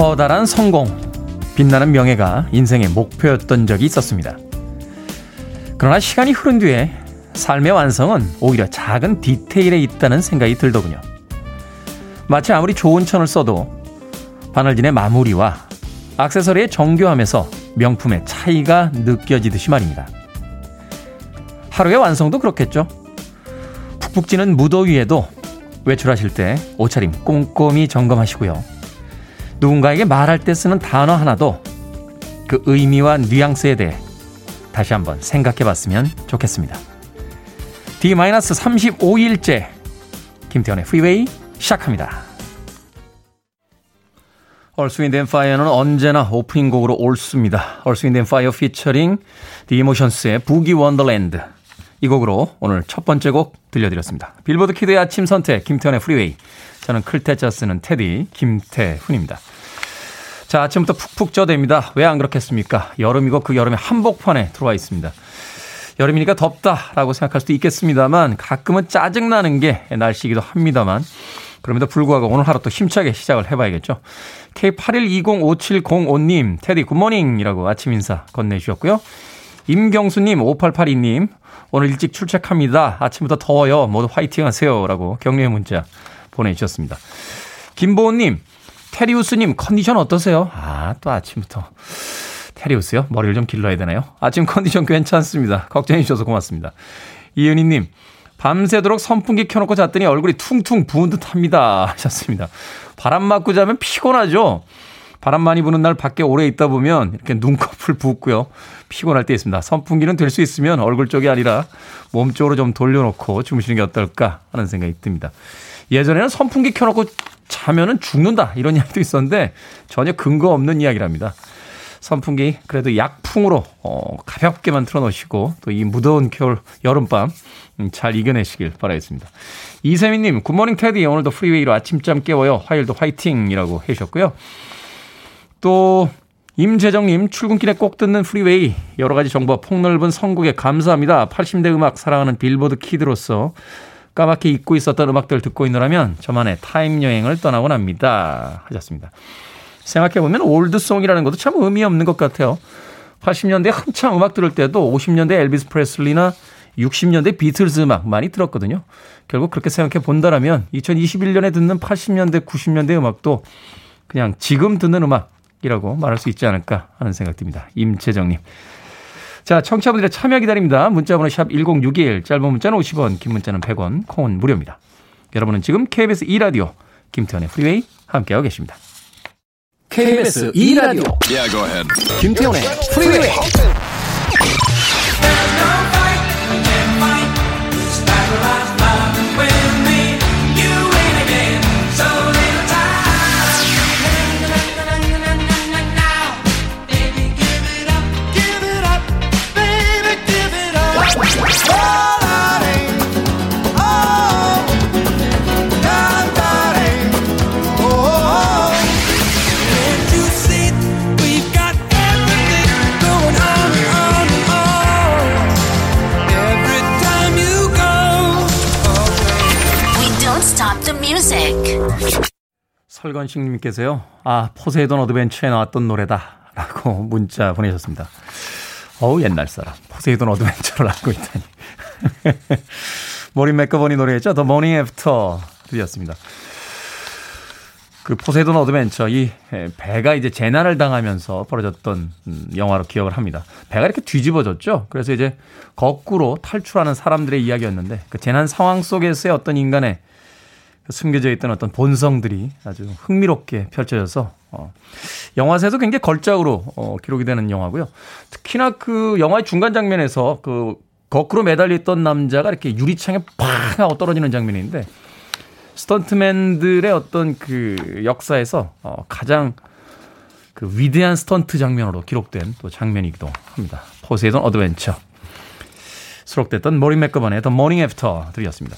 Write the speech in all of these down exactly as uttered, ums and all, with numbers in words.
커다란 성공, 빛나는 명예가 인생의 목표였던 적이 있었습니다. 그러나 시간이 흐른 뒤에 삶의 완성은 오히려 작은 디테일에 있다는 생각이 들더군요. 마치 아무리 좋은 천을 써도 바늘진의 마무리와 액세서리의 정교함에서 명품의 차이가 느껴지듯이 말입니다. 하루의 완성도 그렇겠죠. 푹푹 찌는 무더위에도 외출하실 때 옷차림 꼼꼼히 점검하시고요. 누군가에게 말할 때 쓰는 단어 하나도 그 의미와 뉘앙스에 대해 다시 한번 생각해 봤으면 좋겠습니다. 디 삼십오 일째 김태현의 프리웨이 시작합니다. Earth, Wind and Fire는 언제나 오프닝 곡으로 옳습니다. Earth, Wind and Fire 피처링 The Emotions의 Boogie Wonderland, 이 곡으로 오늘 첫 번째 곡 들려드렸습니다. 빌보드 키드의 아침 선택 김태현의 프리웨이. 저는 클테자 쓰는 테디 김태훈입니다. 자, 아침부터 푹푹 쪄댑니다. 왜 안 그렇겠습니까? 여름이고 그 여름의 한복판에 들어와 있습니다. 여름이니까 덥다라고 생각할 수도 있겠습니다만, 가끔은 짜증나는 게 날씨이기도 합니다만, 그럼에도 불구하고 오늘 하루 또 힘차게 시작을 해봐야겠죠. 케이 팔일이공오칠공오님 테디 굿모닝이라고 아침 인사 건네주셨고요. 임경수님, 오팔팔이님 오늘 일찍 출첵합니다. 아침부터 더워요. 모두 화이팅하세요 라고 격려의 문자 보내주셨습니다. 김보은님, 테리우스님 컨디션 어떠세요? 아, 또 아침부터 테리우스요? 머리를 좀 길러야 되나요? 아침 컨디션 괜찮습니다. 걱정해 주셔서 고맙습니다. 이은희님, 밤새도록 선풍기 켜놓고 잤더니 얼굴이 퉁퉁 부은 듯합니다 하셨습니다. 바람 맞고 자면 피곤하죠. 바람 많이 부는 날 밖에 오래 있다 보면 이렇게 눈꺼풀 붓고요. 피곤할 때 있습니다. 선풍기는 될 수 있으면 얼굴 쪽이 아니라 몸 쪽으로 좀 돌려놓고 주무시는 게 어떨까 하는 생각이 듭니다. 예전에는 선풍기 켜놓고 자면은 죽는다 이런 이야기도 있었는데 전혀 근거 없는 이야기랍니다. 선풍기 그래도 약풍으로 어, 가볍게만 틀어놓으시고 또 이 무더운 겨울 여름밤 잘 이겨내시길 바라겠습니다. 이세민님, 굿모닝 테디, 오늘도 프리웨이로 아침잠 깨워요. 화요일도 화이팅이라고 해주셨고요. 또 임재정님, 출근길에 꼭 듣는 프리웨이, 여러 가지 정보와 폭넓은 선곡에 감사합니다. 팔십 대 음악 사랑하는 빌보드 키드로서 까맣게 잊고 있었던 음악들 듣고 있느라면 저만의 타임 여행을 떠나곤 합니다 하셨습니다. 생각해보면 올드송이라는 것도 참 의미 없는 것 같아요. 팔십 년대 한참 음악 들을 때도 오십 년대 엘비스 프레슬리나 육십 년대 비틀즈 음악 많이 들었거든요. 결국 그렇게 생각해 본다라면 이천이십일 년에 듣는 팔십 년대 구십 년대 음악도 그냥 지금 듣는 음악이라고 말할 수 있지 않을까 하는 생각 듭니다. 임재정님. 자, 청취자분들의 참여 기다립니다. 문자번호 샵 일공육일, 짧은 문자는 오십 원, 긴 문자는 백 원, 콩은 무료입니다. 여러분은 지금 케이비에스 이 라디오 김태현의 프리웨이 함께하고 계십니다. 케이비에스 이 라디오 yeah, go ahead. 김태현의 프리웨이. 설건식님께서요, 아, 포세이돈 어드벤처에 나왔던 노래다 라고 문자 보내셨습니다. 어우, 옛날 사람. 포세이돈 어드벤처를 알고 있다니. 머린 맥거번이 노래했죠. The Morning After 들이었습니다. 그 포세이돈 어드벤처, 이 배가 이제 재난을 당하면서 벌어졌던 영화로 기억을 합니다. 배가 이렇게 뒤집어졌죠. 그래서 이제 거꾸로 탈출하는 사람들의 이야기였는데, 그 재난 상황 속에서의 어떤 인간의 숨겨져 있던 어떤 본성들이 아주 흥미롭게 펼쳐져서 어, 영화사에서 굉장히 걸작으로 어, 기록이 되는 영화고요. 특히나 그 영화의 중간 장면에서 그 거꾸로 매달려 있던 남자가 이렇게 유리창에 팍 하고 떨어지는 장면인데, 스턴트맨들의 어떤 그 역사에서 어, 가장 그 위대한 스턴트 장면으로 기록된 또 장면이기도 합니다. 포세이돈 어드벤처. 수록됐던 머린 맥거번의 The Morning After 들이었습니다.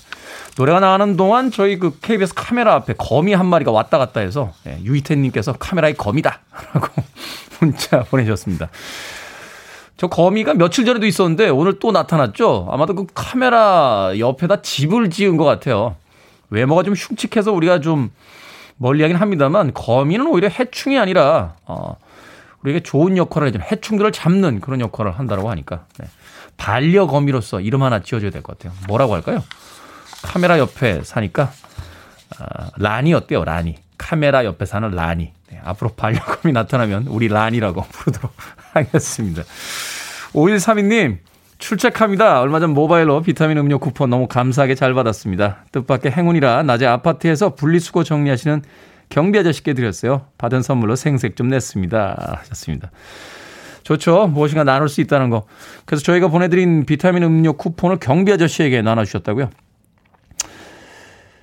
노래가 나가는 동안 저희 그 케이비에스 카메라 앞에 거미 한 마리가 왔다 갔다 해서 유이태님께서 카메라의 거미다 라고 문자 보내주셨습니다. 저 거미가 며칠 전에도 있었는데 오늘 또 나타났죠. 아마도 그 카메라 옆에다 집을 지은 것 같아요. 외모가 좀 흉측해서 우리가 좀 멀리하긴 합니다만 거미는 오히려 해충이 아니라 어, 우리에게 좋은 역할을 해주는 해충들을 잡는 그런 역할을 한다고 하니까 네. 반려거미로서 이름 하나 지어줘야 될 것 같아요. 뭐라고 할까요? 카메라 옆에 사니까 아, 라니 어때요? 라니. 카메라 옆에 사는 라니. 네, 앞으로 반려검이 나타나면 우리 라니라고 부르도록 하겠습니다. 오일삼이 님 출첵합니다. 얼마 전 모바일로 비타민 음료 쿠폰 너무 감사하게 잘 받았습니다. 뜻밖의 행운이라 낮에 아파트에서 분리수거 정리하시는 경비 아저씨께 드렸어요. 받은 선물로 생색 좀 냈습니다. 하셨습니다. 좋죠. 무엇인가 나눌 수 있다는 거. 그래서 저희가 보내드린 비타민 음료 쿠폰을 경비 아저씨에게 나눠주셨다고요?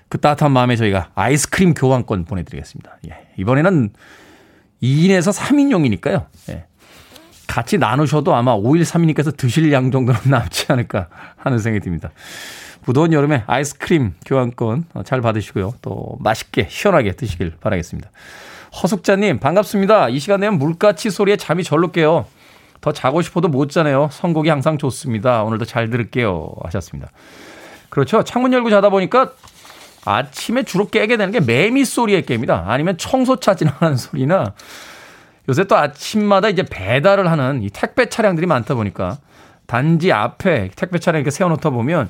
그 따뜻한 마음에 저희가 아이스크림 교환권 보내드리겠습니다. 예. 이번에는 이 인에서 삼 인용이니까요. 예. 같이 나누셔도 아마 오일삼이 님께서 드실 양 정도는 남지 않을까 하는 생각이 듭니다. 무더운 여름에 아이스크림 교환권 잘 받으시고요. 또 맛있게 시원하게 드시길 바라겠습니다. 허숙자님 반갑습니다. 이 시간 되면 물가치 소리에 잠이 절로 깨요. 더 자고 싶어도 못 자네요. 선곡이 항상 좋습니다. 오늘도 잘 들을게요. 하셨습니다. 그렇죠. 창문 열고 자다 보니까 아침에 주로 깨게 되는 게 매미 소리에 깹니다. 아니면 청소차 지나가는 소리나 요새 또 아침마다 이제 배달을 하는 이 택배 차량들이 많다 보니까 단지 앞에 택배 차량 이렇게 세워놓다 보면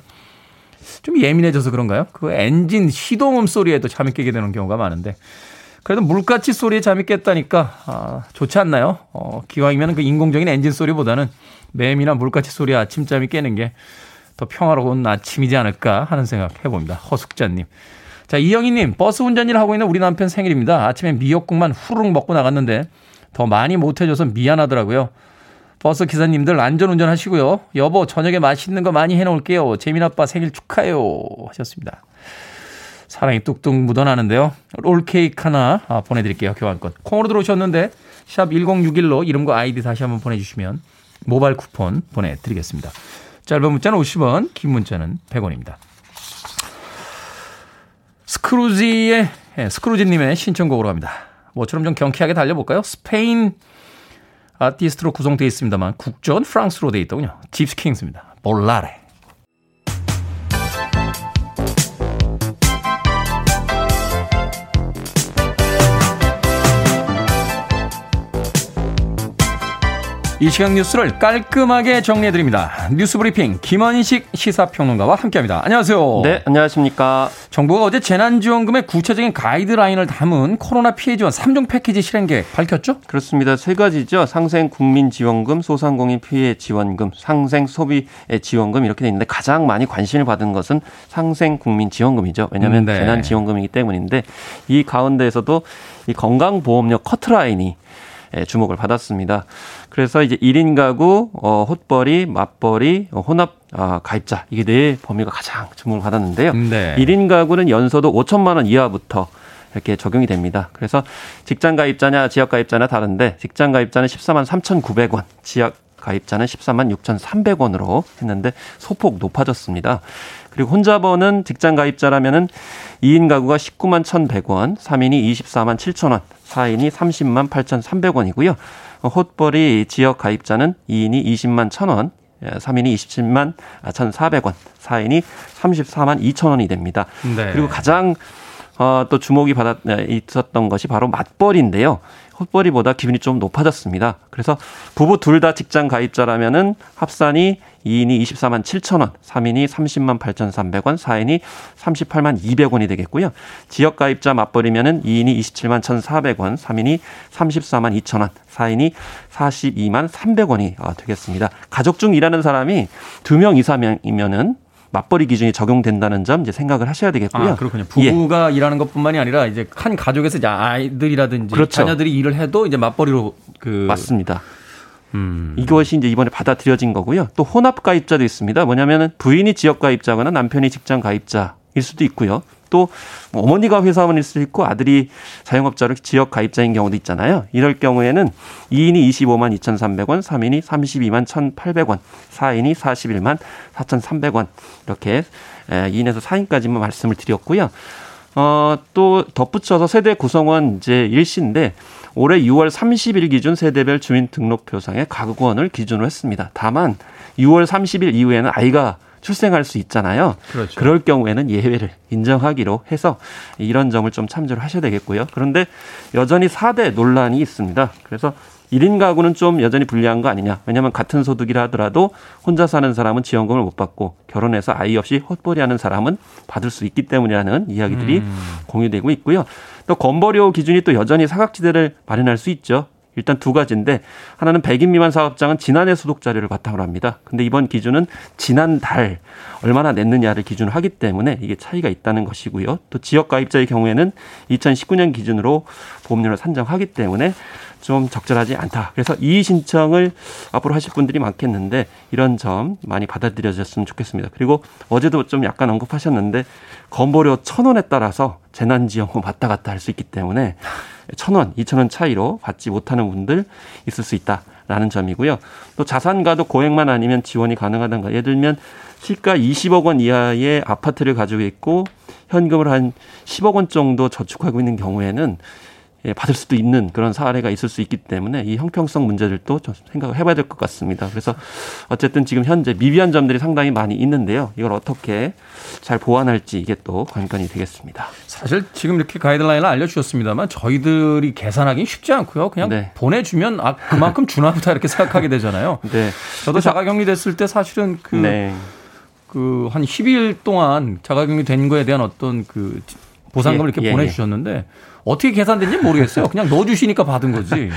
좀 예민해져서 그런가요? 그 엔진 시동음 소리에도 잠이 깨게 되는 경우가 많은데 그래도 물가치 소리에 잠이 깼다니까 아, 좋지 않나요? 어, 기왕이면 그 인공적인 엔진 소리보다는 매미나 물가치 소리에 아침잠이 깨는 게 더 평화로운 아침이지 않을까 하는 생각 해봅니다. 허숙자님. 자, 이영희님. 버스 운전일 하고 있는 우리 남편 생일입니다. 아침에 미역국만 후루룩 먹고 나갔는데 더 많이 못해줘서 미안하더라고요. 버스 기사님들 안전운전 하시고요. 여보 저녁에 맛있는 거 많이 해놓을게요. 재민아빠 생일 축하해요. 하셨습니다. 사랑이 뚝뚝 묻어나는데요. 롤케이크 하나 보내드릴게요. 교환권. 콩으로 들어오셨는데 샵 일공육일로 이름과 아이디 다시 한번 보내주시면 모바일 쿠폰 보내드리겠습니다. 짧은 문자는 오십 원, 긴 문자는 백 원입니다. 스크루지의, 네, 스크루지님의 신청곡으로 갑니다. 뭐처럼 좀 경쾌하게 달려볼까요? 스페인 아티스트로 구성되어 있습니다만 국적은 프랑스로 되어 있더군요. 집스킹스입니다. 볼라레. 이 시각 뉴스를 깔끔하게 정리해드립니다. 뉴스브리핑 김원식 시사평론가와 함께합니다. 안녕하세요. 네, 안녕하십니까. 정부가 어제 재난지원금의 구체적인 가이드라인을 담은 코로나 피해 지원 삼 종 패키지 실행 계획 밝혔죠? 그렇습니다. 세 가지죠. 상생 국민지원금, 소상공인 피해 지원금, 상생 소비 지원금 이렇게 돼 있는데 가장 많이 관심을 받은 것은 상생 국민지원금이죠. 왜냐하면 네. 재난지원금이기 때문인데 이 가운데에서도 이 건강보험료 커트라인이 주목을 받았습니다. 그래서 이제 일 인 가구, 어, 헛벌이, 맞벌이, 어, 혼합, 아, 가입자 이게 네 범위가 가장 주목을 받았는데요. 네. 일 인 가구는 연소득 오천만 원 이하부터 이렇게 적용이 됩니다. 그래서 직장 가입자냐 지역 가입자냐 다른데 직장 가입자는 십사만 삼천구백 원, 지역 가입자는 십사만 육천삼백 원으로 했는데 소폭 높아졌습니다. 그리고 혼자 버는 직장 가입자라면은 이 인 가구가 십구만 천백 원, 삼 인이 이십사만 칠천 원, 사 인이 삼십만 팔천삼백 원이고요. 헛벌이 지역 가입자는 이 인이 이십만 천 원, 삼 인이 이십칠만 천사백 원, 사 인이 삼십사만 이천 원이 됩니다. 네. 그리고 가장 어, 또 주목이 받았, 있었던 것이 바로 맞벌인데요. 헛벌이보다 기준이 좀 높아졌습니다. 그래서 부부 둘 다 직장 가입자라면은 합산이 이 인이 이십사만 칠천 원, 삼 인이 삼십만 팔천삼백 원, 사 인이 삼십팔만 이백 원이 되겠고요. 지역 가입자 맞벌이면은 이 인이 이십칠만 천사백 원, 삼 인이 삼십사만 이천 원, 사 인이 사십이만 삼백 원이 되겠습니다. 가족 중 일하는 사람이 두 명 이상이면은 맞벌이 기준이 적용된다는 점 이제 생각을 하셔야 되겠고요. 아, 그렇군요. 부부가 예. 일하는 것뿐만이 아니라 이제 한 가족에서 이제 아이들이라든지 그렇죠. 자녀들이 일을 해도 이제 맞벌이로 그 맞습니다. 음. 이것이 이제 이번에 받아들여진 거고요. 또 혼합 가입자도 있습니다. 뭐냐면은 부인이 지역 가입자거나 남편이 직장 가입자일 수도 있고요. 또 어머니가 회사원일 수도 있고 아들이 자영업자로 지역 가입자인 경우도 있잖아요. 이럴 경우에는 이 인이 이십오만 이천삼백 원, 삼 인이 삼십이만 천팔백 원, 사 인이 사십일만 사천삼백 원 이렇게 이 인에서 사 인까지만 말씀을 드렸고요. 어, 또 덧붙여서 세대 구성원 이제 일시인데 올해 유월 삼십일 기준 세대별 주민등록표상의 가구원을 기준으로 했습니다. 다만 유월 삼십 일 이후에는 아이가 출생할 수 있잖아요. 그렇죠. 그럴 경우에는 예외를 인정하기로 해서 이런 점을 좀 참조를 하셔야 되겠고요. 그런데 여전히 사 대 논란이 있습니다. 그래서 일 인 가구는 좀 여전히 불리한 거 아니냐. 왜냐하면 같은 소득이라 하더라도 혼자 사는 사람은 지원금을 못 받고 결혼해서 아이 없이 헛벌이하는 사람은 받을 수 있기 때문이라는 이야기들이 음. 공유되고 있고요. 또 건보료 기준이 또 여전히 사각지대를 마련할 수 있죠. 일단 두 가지인데 하나는 백인 미만 사업장은 지난해 소득 자료를 바탕으로 합니다. 근데 이번 기준은 지난달 얼마나 냈느냐를 기준으로 하기 때문에 이게 차이가 있다는 것이고요. 또 지역 가입자의 경우에는 이천십구 년 기준으로 보험료를 산정하기 때문에 좀 적절하지 않다. 그래서 이의 신청을 앞으로 하실 분들이 많겠는데 이런 점 많이 받아들여졌으면 좋겠습니다. 그리고 어제도 좀 약간 언급하셨는데 건보료 천 원에 따라서 재난지원금 왔다 갔다 할 수 있기 때문에 천 원, 이천 원 차이로 받지 못하는 분들 있을 수 있다라는 점이고요. 또 자산가도 고액만 아니면 지원이 가능하던가. 예를 들면 시가 이십억 원 이하의 아파트를 가지고 있고 현금을 한 십억 원 정도 저축하고 있는 경우에는 예, 받을 수도 있는 그런 사례가 있을 수 있기 때문에 이 형평성 문제들도 좀 생각을 해봐야 될 것 같습니다. 그래서 어쨌든 지금 현재 미비한 점들이 상당히 많이 있는데요. 이걸 어떻게 잘 보완할지 이게 또 관건이 되겠습니다. 사실 지금 이렇게 가이드라인을 알려주셨습니다만 저희들이 계산하기는 쉽지 않고요. 그냥 네. 보내주면 아 그만큼 주나 보다 이렇게 생각하게 되잖아요. 네. 저도 자가격리 됐을 때 사실은 그, 네. 그 한 십이 일 동안 자가격리 된 거에 대한 어떤 그 보상금을 예, 이렇게 예, 보내주셨는데 예. 어떻게 계산된지 모르겠어요. 그냥 넣어주시니까 받은 거지.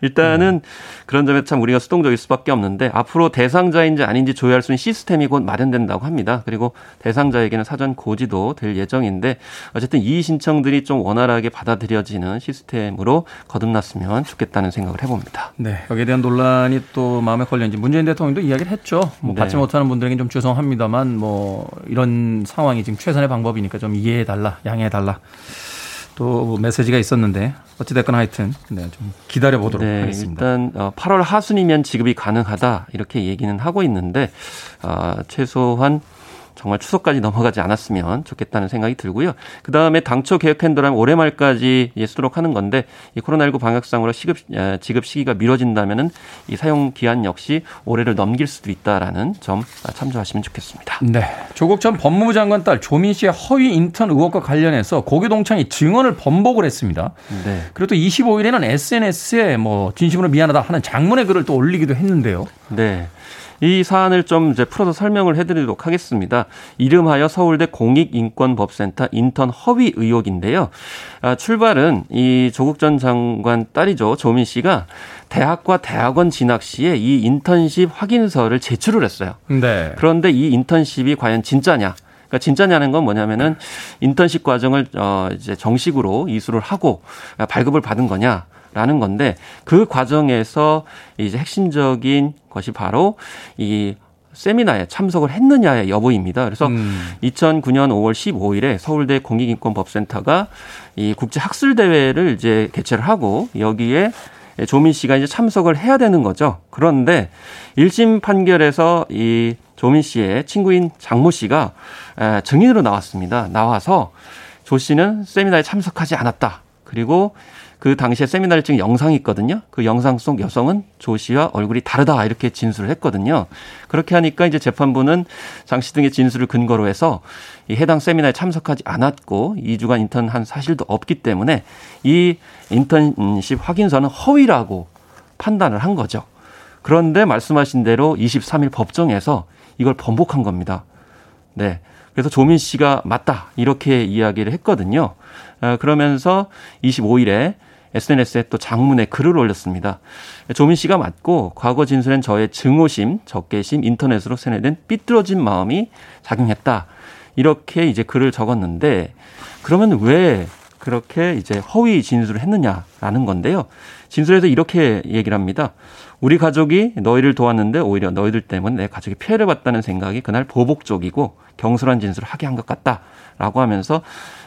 일단은 그런 점에 참 우리가 수동적일 수밖에 없는데 앞으로 대상자인지 아닌지 조회할 수 있는 시스템이 곧 마련된다고 합니다. 그리고 대상자에게는 사전 고지도 될 예정인데 어쨌든 이의 신청들이 좀 원활하게 받아들여지는 시스템으로 거듭났으면 좋겠다는 생각을 해봅니다. 네, 여기에 대한 논란이 또 마음에 걸렸는지 문재인 대통령도 이야기를 했죠. 뭐 받지 네. 못하는 분들에게는 좀 죄송합니다만 뭐 이런 상황이 지금 최선의 방법이니까 좀 이해해달라, 양해해달라. 또 메시지가 있었는데 어찌됐건 하여튼 네, 좀 기다려보도록 네, 하겠습니다. 일단 팔월 하순이면 지급이 가능하다 이렇게 얘기는 하고 있는데 어, 최소한 정말 추석까지 넘어가지 않았으면 좋겠다는 생각이 들고요. 그다음에 당초 계획한다면 올해 말까지 예, 쓰도록 하는 건데 이 코로나십구 방역상으로 시급, 예, 지급 시기가 미뤄진다면 이 사용 기한 역시 올해를 넘길 수도 있다라는 점 참조하시면 좋겠습니다. 네, 조국 전 법무부 장관 딸 조민 씨의 허위 인턴 의혹과 관련해서 고교동창이 증언을 번복을 했습니다. 네. 그리고 또 이십오 일에는 에스엔에스에 뭐 진심으로 미안하다 하는 장문의 글을 또 올리기도 했는데요. 네. 이 사안을 좀 이제 풀어서 설명을 해드리도록 하겠습니다. 이름하여 서울대 공익인권법센터 인턴 허위 의혹인데요. 아, 출발은 이 조국 전 장관 딸이죠. 조민 씨가 대학과 대학원 진학 시에 이 인턴십 확인서를 제출을 했어요. 네. 그런데 이 인턴십이 과연 진짜냐? 그러니까 진짜냐는 건 뭐냐면은 인턴십 과정을 어, 이제 정식으로 이수를 하고 발급을 받은 거냐? 라는 건데 그 과정에서 이제 핵심적인 것이 바로 이 세미나에 참석을 했느냐의 여부입니다. 그래서 음. 이천구 년 오월 십오일에 서울대 공익인권법센터가 이 국제 학술 대회를 이제 개최를 하고 여기에 조민 씨가 이제 참석을 해야 되는 거죠. 그런데 일 심 판결에서 이 조민 씨의 친구인 장모 씨가 증인으로 나왔습니다. 나와서 조 씨는 세미나에 참석하지 않았다. 그리고 그 당시에 세미나를 찍은 영상이 있거든요. 그 영상 속 여성은 조 씨와 얼굴이 다르다 이렇게 진술을 했거든요. 그렇게 하니까 이제 재판부는 장 씨 등의 진술을 근거로 해서 이 해당 세미나에 참석하지 않았고 이 주간 인턴한 사실도 없기 때문에 이 인턴십 확인서는 허위라고 판단을 한 거죠. 그런데 말씀하신 대로 이십삼 일 법정에서 이걸 번복한 겁니다. 네. 그래서 조민 씨가 맞다 이렇게 이야기를 했거든요. 그러면서 이십오 일에 에스엔에스에 또 장문의 글을 올렸습니다. 조민 씨가 맞고 과거 진술엔 저의 증오심, 적개심, 인터넷으로 세뇌된 삐뚤어진 마음이 작용했다. 이렇게 이제 글을 적었는데 그러면 왜 그렇게 이제 허위 진술을 했느냐라는 건데요. 진술에서 이렇게 얘기를 합니다. 우리 가족이 너희를 도왔는데 오히려 너희들 때문에 내 가족이 피해를 봤다는 생각이 그날 보복적이고 경솔한 진술을 하게 한 것 같다라고 하면서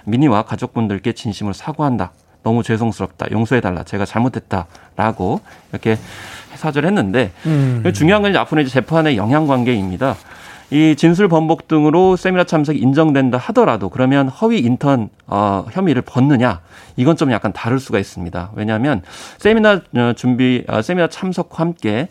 미니와 가족분들께 진심으로 사과한다. 너무 죄송스럽다. 용서해달라. 제가 잘못했다라고 이렇게 사절했는데 음. 중요한 건 이제 앞으로 이제 재판의 영향 관계입니다. 이 진술 번복 등으로 세미나 참석이 인정된다 하더라도 그러면 허위 인턴 어, 혐의를 벗느냐, 이건 좀 약간 다를 수가 있습니다. 왜냐하면 세미나 준비 세미나 참석과 함께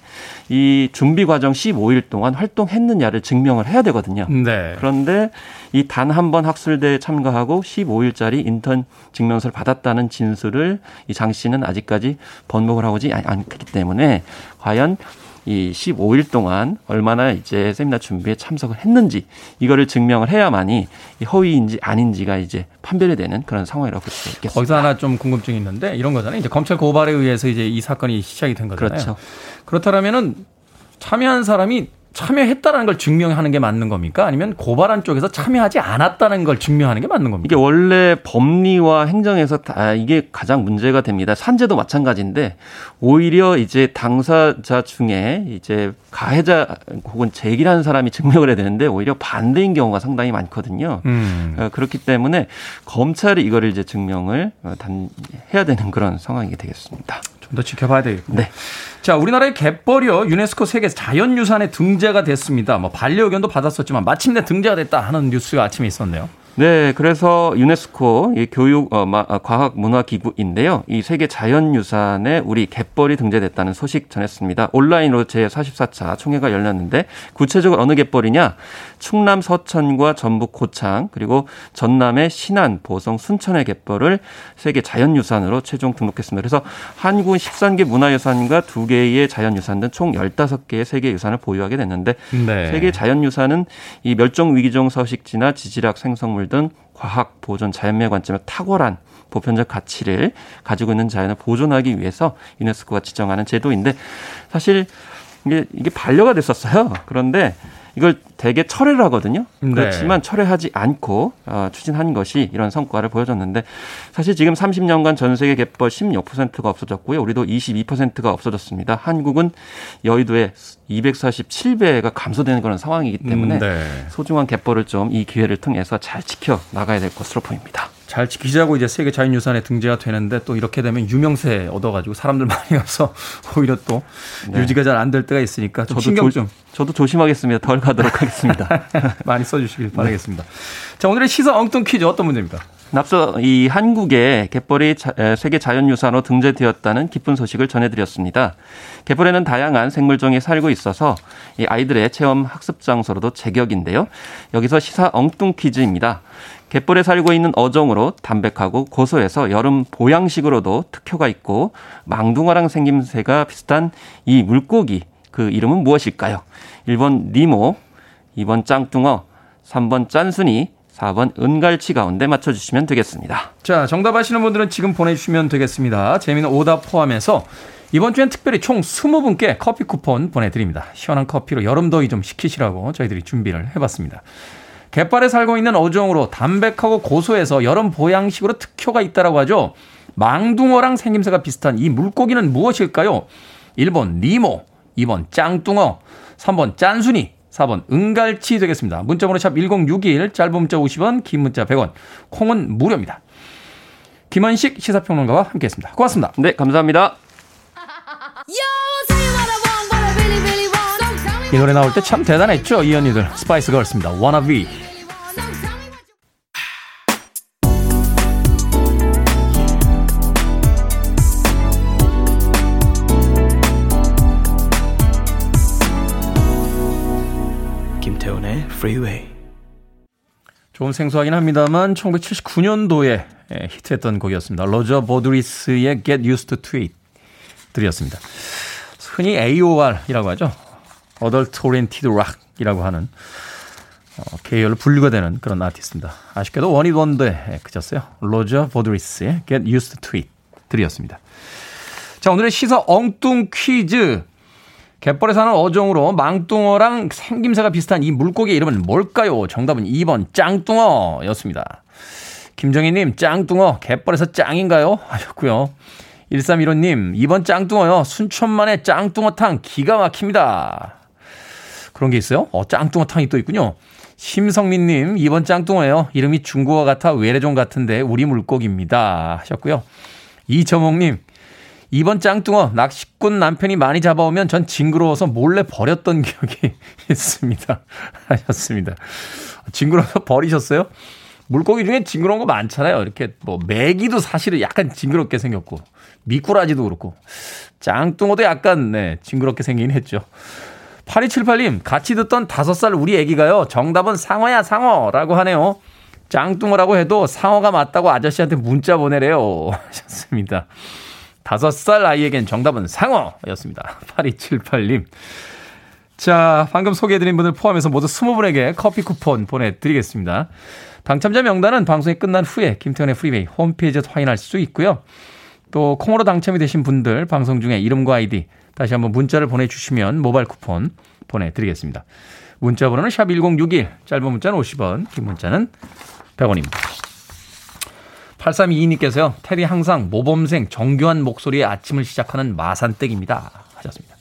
이 준비 과정 십오 일 동안 활동했느냐를 증명을 해야 되거든요. 네. 그런데 이 단 한 번 학술대에 참가하고 십오 일짜리 인턴 증명서를 받았다는 진술을 이 장 씨는 아직까지 번복을 하고지 않기 때문에 과연 이 십오 일 동안 얼마나 이제 세미나 준비에 참석을 했는지 이거를 증명을 해야만이 허위인지 아닌지가 이제 판별이 되는 그런 상황이라고 볼 수 있겠습니다. 거기서 하나 좀 궁금증이 있는데 이런 거잖아요. 이제 검찰 고발에 의해서 이제 이 사건이 시작이 된 거잖아요. 그렇죠. 그렇다면은 참여한 사람이 참여했다라는 걸 증명하는 게 맞는 겁니까? 아니면 고발한 쪽에서 참여하지 않았다는 걸 증명하는 게 맞는 겁니까? 이게 원래 법리와 행정에서 다 이게 가장 문제가 됩니다. 산재도 마찬가지인데 오히려 이제 당사자 중에 이제 가해자 혹은 제기라는 사람이 증명을 해야 되는데 오히려 반대인 경우가 상당히 많거든요. 음. 그렇기 때문에 검찰이 이거를 이제 증명을 해야 되는 그런 상황이 되겠습니다. 좀 더 지켜봐야 되겠군요. 네. 자, 우리나라의 갯벌이요, 유네스코 세계 자연유산에 등재가 됐습니다. 뭐 반려견도 받았었지만 마침내 등재가 됐다 하는 뉴스가 아침에 있었네요. 네, 그래서 유네스코 이 교육 어, 마, 과학 문화 기구인데요. 이 세계 자연유산에 우리 갯벌이 등재됐다는 소식 전했습니다. 온라인으로 제사십사 차 총회가 열렸는데 구체적으로 어느 갯벌이냐? 충남 서천과 전북 고창 그리고 전남의 시난, 보성, 순천의 갯벌을 세계 자연유산으로 최종 등록했습니다. 그래서 한국은 열한 개 문화유산과 두 개의 자연유산 등 총 열다섯 개의 세계 유산을 보유하게 됐는데 네. 세계 자연유산은 이 멸종 위기종 서식지나 지질학 생성물 등 과학, 보존, 자연미의 관점에 탁월한 보편적 가치를 가지고 있는 자연을 보존하기 위해서 유네스코가 지정하는 제도인데 사실 이게, 이게 반려가 됐었어요. 그런데 이걸 되게 철회를 하거든요. 네. 그렇지만 철회하지 않고 추진한 것이 이런 성과를 보여줬는데 사실 지금 삼십 년간 전 세계 갯벌 십육 퍼센트가 없어졌고요. 우리도 이십이 퍼센트가 없어졌습니다. 한국은 여의도에 이백사십칠 배가 감소되는 그런 상황이기 때문에 네. 소중한 갯벌을 좀 이 기회를 통해서 잘 지켜나가야 될 것으로 보입니다. 잘 지키자고 이제 세계 자연유산에 등재가 되는데 또 이렇게 되면 유명세 얻어가지고 사람들 많이 가서 오히려 또 네. 유지가 잘 안 될 때가 있으니까 좀 저도 신경 좀. 조, 저도 조심하겠습니다. 덜 가도록 하겠습니다. 많이 써주시길 네. 바라겠습니다. 자, 오늘의 시사 엉뚱 퀴즈 어떤 문제입니까? 앞서 이 한국의 갯벌이 세계 자연유산으로 등재되었다는 기쁜 소식을 전해드렸습니다. 갯벌에는 다양한 생물종이 살고 있어서 이 아이들의 체험 학습 장소로도 제격인데요. 여기서 시사 엉뚱 퀴즈입니다. 갯벌에 살고 있는 어종으로 담백하고 고소해서 여름 보양식으로도 특효가 있고 망둥어랑 생김새가 비슷한 이 물고기, 그 이름은 무엇일까요? 일 번 니모, 이 번 짱뚱어, 삼 번 짠순이, 사 번 은갈치 가운데 맞춰주시면 되겠습니다. 자, 정답 아시는 분들은 지금 보내주시면 되겠습니다. 재미있는 오답 포함해서 이번 주엔 특별히 총 이십 분께 커피 쿠폰 보내드립니다. 시원한 커피로 여름 더위 좀 식히시라고 저희들이 준비를 해봤습니다. 갯벌에 살고 있는 어종으로 담백하고 고소해서 여름 보양식으로 특효가 있다라고 하죠. 망둥어랑 생김새가 비슷한 이 물고기는 무엇일까요? 일 번 니모, 이 번 짱뚱어, 삼 번 짠순이, 사 번 은갈치 되겠습니다. 문자번호 샵 일공육일, 짧은 문자 오십 원, 긴 문자 백 원, 콩은 무료입니다. 김한식 시사평론가와 함께했습니다. 고맙습니다. 네, 감사합니다. 이 노래 나올 때 참 대단했죠, 이 언니들. 스파이스 걸스입니다. Wannabe. 김태훈의 Freeway. 조금 생소하긴 합니다만 천구백칠십구 년도에 히트했던 곡이었습니다. 로저 보드리스의 Get Used to It 들이었습니다. 흔히 에이오알이라고 하죠. 어덜트 오리엔티드 락이라고 하는 계열로 분류가 되는 그런 아티스트입니다. 아쉽게도 원잇 원더에 그쳤어요. 로저 보드리스의 Get Used to It 들이었습니다. 자, 오늘의 시사 엉뚱 퀴즈. 갯벌에 사는 어종으로 망뚱어랑 생김새가 비슷한 이 물고기의 이름은 뭘까요? 정답은 이 번 짱뚱어였습니다. 김정희님, 짱뚱어 갯벌에서 짱인가요? 하셨고요. 일삼일오 님, 이 번 짱뚱어요. 순천만의 짱뚱어탕 기가 막힙니다. 그런 게 있어요? 어, 짱뚱어탕이 또 있군요. 심성민님, 이 번 짱뚱어예요. 이름이 중국어 같아 외래종 같은데 우리 물고기입니다. 하셨고요. 이점옥님, 이번 짱뚱어 낚시꾼 남편이 많이 잡아오면 전 징그러워서 몰래 버렸던 기억이 있습니다. 하셨습니다. 징그러워서 버리셨어요? 물고기 중에 징그러운 거 많잖아요. 이렇게 뭐 메기도 사실은 약간 징그럽게 생겼고 미꾸라지도 그렇고 짱뚱어도 약간 네, 징그럽게 생긴 했죠. 팔이칠팔 님 같이 듣던 다섯 살 우리 애기가요. 정답은 상어야 상어라고 하네요. 짱뚱어라고 해도 상어가 맞다고 아저씨한테 문자 보내래요. 하셨습니다. 다섯 살 아이에겐 정답은 상어였습니다. 팔이칠팔 님. 자, 방금 소개해드린 분들 포함해서 모두 스무 분에게 커피 쿠폰 보내드리겠습니다. 당첨자 명단은 방송이 끝난 후에 김태현의 프리웨이 홈페이지에서 확인할 수 있고요. 또 콩으로 당첨이 되신 분들 방송 중에 이름과 아이디 다시 한번 문자를 보내주시면 모바일 쿠폰 보내드리겠습니다. 문자 번호는 샵 천육십일, 짧은 문자는 오십 원, 긴 문자는 백 원입니다. 팔삼이이 님께서요. 테디 항상 모범생 정교한 목소리에 아침을 시작하는 마산댁입니다. 하셨습니다.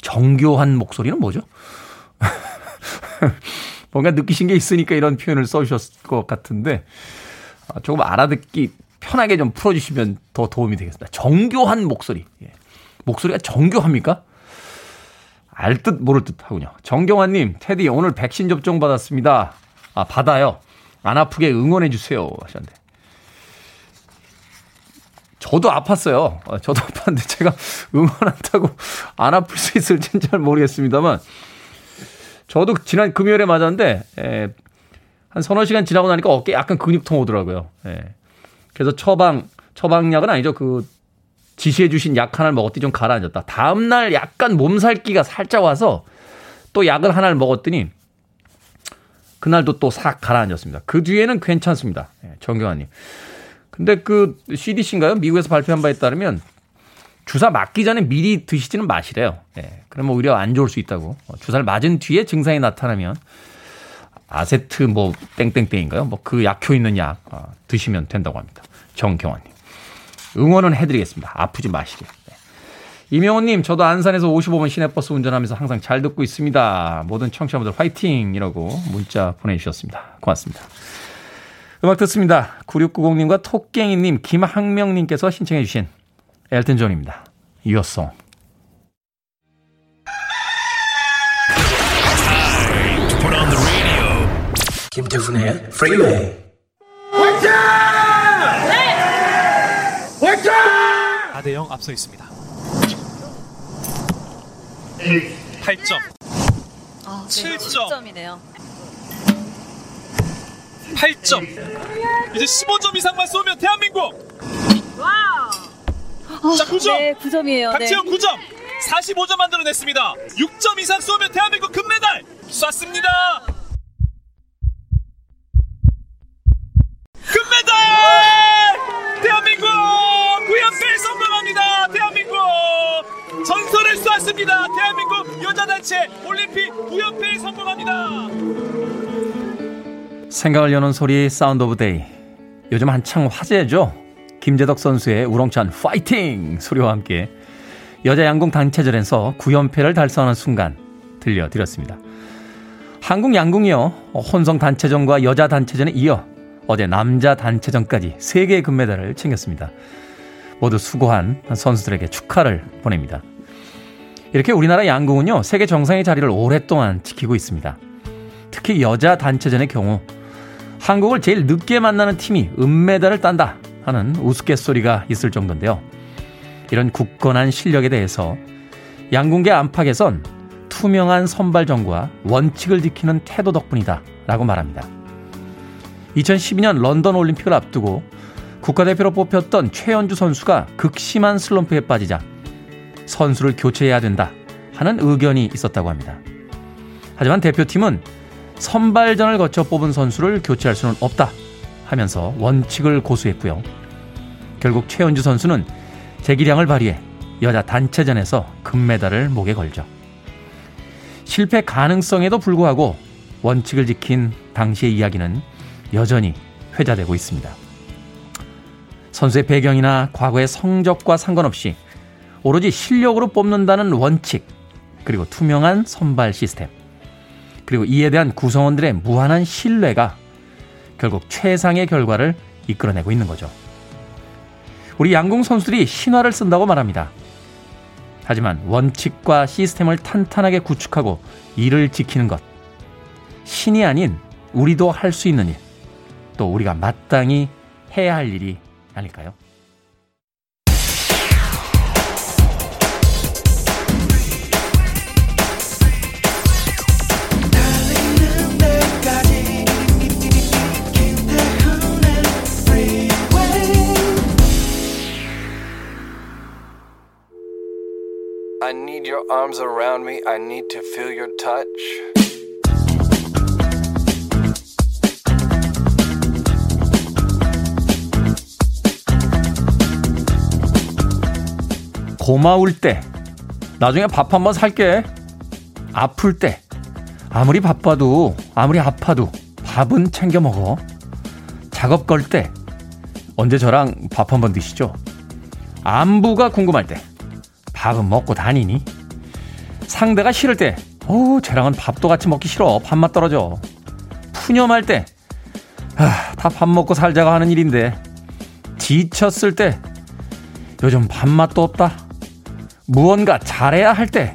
정교한 목소리는 뭐죠? 뭔가 느끼신 게 있으니까 이런 표현을 써주셨을 것 같은데 조금 알아듣기 편하게 좀 풀어주시면 더 도움이 되겠습니다. 정교한 목소리. 목소리가 정교합니까? 알 듯 모를 듯 하군요. 정경환님, 테디 오늘 백신 접종 받았습니다. 아, 받아요. 안 아프게 응원해 주세요. 하셨는데. 저도 아팠어요. 저도 아팠는데 제가 응원한다고 안 아플 수 있을지는 잘 모르겠습니다만 저도 지난 금요일에 맞았는데 에, 한 서너 시간 지나고 나니까 어깨 약간 근육통 오더라고요. 에. 그래서 처방, 처방약은 아니죠. 그 지시해 주신 약 하나를 먹었더니 좀 가라앉았다. 다음날 약간 몸살기가 살짝 와서 또 약을 하나를 먹었더니 그날도 또 싹 가라앉았습니다. 그 뒤에는 괜찮습니다. 정경환님. 근데 그 씨디씨인가요? 미국에서 발표한 바에 따르면 주사 맞기 전에 미리 드시지는 마시래요. 예, 그러면 오히려 안 좋을 수 있다고. 주사를 맞은 뒤에 증상이 나타나면 아세트 뭐 땡땡땡인가요? 뭐 그 약효 있는 약 드시면 된다고 합니다. 정경환님. 응원은 해드리겠습니다. 아프지 마시게. 네. 이명호님, 저도 안산에서 오십오 번 시내버스 운전하면서 항상 잘 듣고 있습니다. 모든 청취자분들 화이팅! 이라고 문자 보내주셨습니다. 고맙습니다. 음악 듣습니다. 구육구공 님과 톡갱이님, 김학명님께서 신청해주신 엘튼 존입니다. Your Song. 김태훈의 Freeway. 사 대 영 앞서 있습니다. 팔 점. 아, 네, 칠 점이네요. 팔 점. 이제 십오 점 이상만 쏘면 대한민국. 와우. 자, 구 점. 네, 구 점이에요. 박지영 네. 구 점. 사십오 점 만들어냈습니다. 육 점 이상 쏘면 대한민국 금메달. 쐈습니다. 금메달! 대한민국! 구연패에 성공합니다. 대한민국 전설을 쏘았습니다. 대한민국 여자단체 올림픽 구연패에 성공합니다. 생각을 여는 소리 사운드 오브 데이. 요즘 한창 화제죠. 김재덕 선수의 우렁찬 파이팅 소리와 함께 여자 양궁 단체전에서 구연패를 달성하는 순간 들려드렸습니다. 한국 양궁이요. 혼성 단체전과 여자 단체전에 이어 어제 남자 단체전까지 세 개의 금메달을 챙겼습니다. 모두 수고한 선수들에게 축하를 보냅니다. 이렇게 우리나라 양궁은요, 세계 정상의 자리를 오랫동안 지키고 있습니다. 특히 여자 단체전의 경우 한국을 제일 늦게 만나는 팀이 은메달을 딴다 하는 우스갯소리가 있을 정도인데요. 이런 굳건한 실력에 대해서 양궁계 안팎에선 투명한 선발전과 원칙을 지키는 태도 덕분이다 라고 말합니다. 이천십이 년 런던 올림픽을 앞두고 국가대표로 뽑혔던 최연주 선수가 극심한 슬럼프에 빠지자 선수를 교체해야 된다 하는 의견이 있었다고 합니다. 하지만 대표팀은 선발전을 거쳐 뽑은 선수를 교체할 수는 없다 하면서 원칙을 고수했고요. 결국 최연주 선수는 재기량을 발휘해 여자 단체전에서 금메달을 목에 걸죠. 실패 가능성에도 불구하고 원칙을 지킨 당시의 이야기는 여전히 회자되고 있습니다. 선수의 배경이나 과거의 성적과 상관없이 오로지 실력으로 뽑는다는 원칙, 그리고 투명한 선발 시스템, 그리고 이에 대한 구성원들의 무한한 신뢰가 결국 최상의 결과를 이끌어내고 있는 거죠. 우리 양궁 선수들이 신화를 쓴다고 말합니다. 하지만 원칙과 시스템을 탄탄하게 구축하고 이를 지키는 것, 신이 아닌 우리도 할 수 있는 일, 또 우리가 마땅히 해야 할 일이 아닐까요? I need your arms around me. I need to feel your touch. 고마울 때, 나중에 밥 한번 살게. 아플 때, 아무리 바빠도 아무리 아파도 밥은 챙겨 먹어. 작업 걸 때, 언제 저랑 밥 한번 드시죠? 안부가 궁금할 때, 밥은 먹고 다니니? 상대가 싫을 때, 어우, 쟤랑은 밥도 같이 먹기 싫어. 밥맛 떨어져. 푸념할 때, 아, 다 밥 먹고 살자고 하는 일인데. 지쳤을 때, 요즘 밥맛도 없다. 무언가 잘해야 할 때,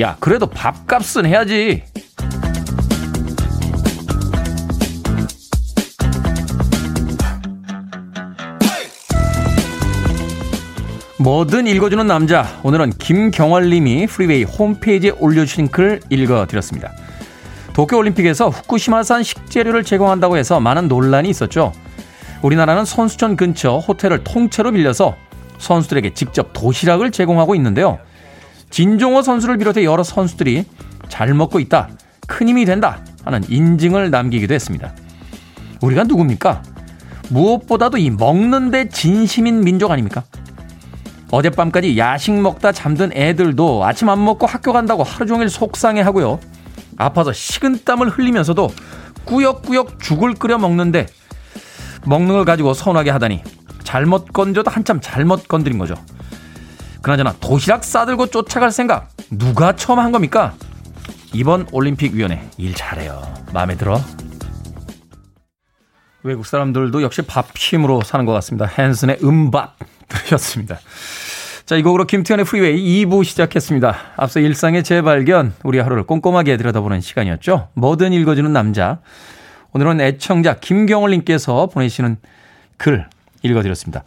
야, 그래도 밥값은 해야지. 뭐든 읽어주는 남자, 오늘은 김경월님이 프리웨이 홈페이지에 올려주신 글 읽어드렸습니다. 도쿄올림픽에서 후쿠시마산 식재료를 제공한다고 해서 많은 논란이 있었죠. 우리나라는 선수촌 근처 호텔을 통째로 빌려서 선수들에게 직접 도시락을 제공하고 있는데요. 진종호 선수를 비롯해 여러 선수들이 잘 먹고 있다, 큰 힘이 된다 하는 인증을 남기기도 했습니다. 우리가 누굽니까? 무엇보다도 이 먹는 데 진심인 민족 아닙니까? 어젯밤까지 야식 먹다 잠든 애들도 아침 안 먹고 학교 간다고 하루 종일 속상해하고요. 아파서 식은땀을 흘리면서도 꾸역꾸역 죽을 끓여 먹는데, 먹는 걸 가지고 서운하게 하다니 잘못 건져도 한참 잘못 건드린 거죠. 그나저나 도시락 싸들고 쫓아갈 생각 누가 처음 한 겁니까? 이번 올림픽위원회 일 잘해요. 마음에 들어. 외국 사람들도 역시 밥 힘으로 사는 것 같습니다. 헨슨의 음밥 들으셨습니다. 자, 이 곡으로 김태현의 프리웨이 이 부 시작했습니다. 앞서 일상의 재발견, 우리 하루를 꼼꼼하게 들여다보는 시간이었죠. 뭐든 읽어주는 남자, 오늘은 애청자 김경월님께서 보내시는 글 읽어드렸습니다.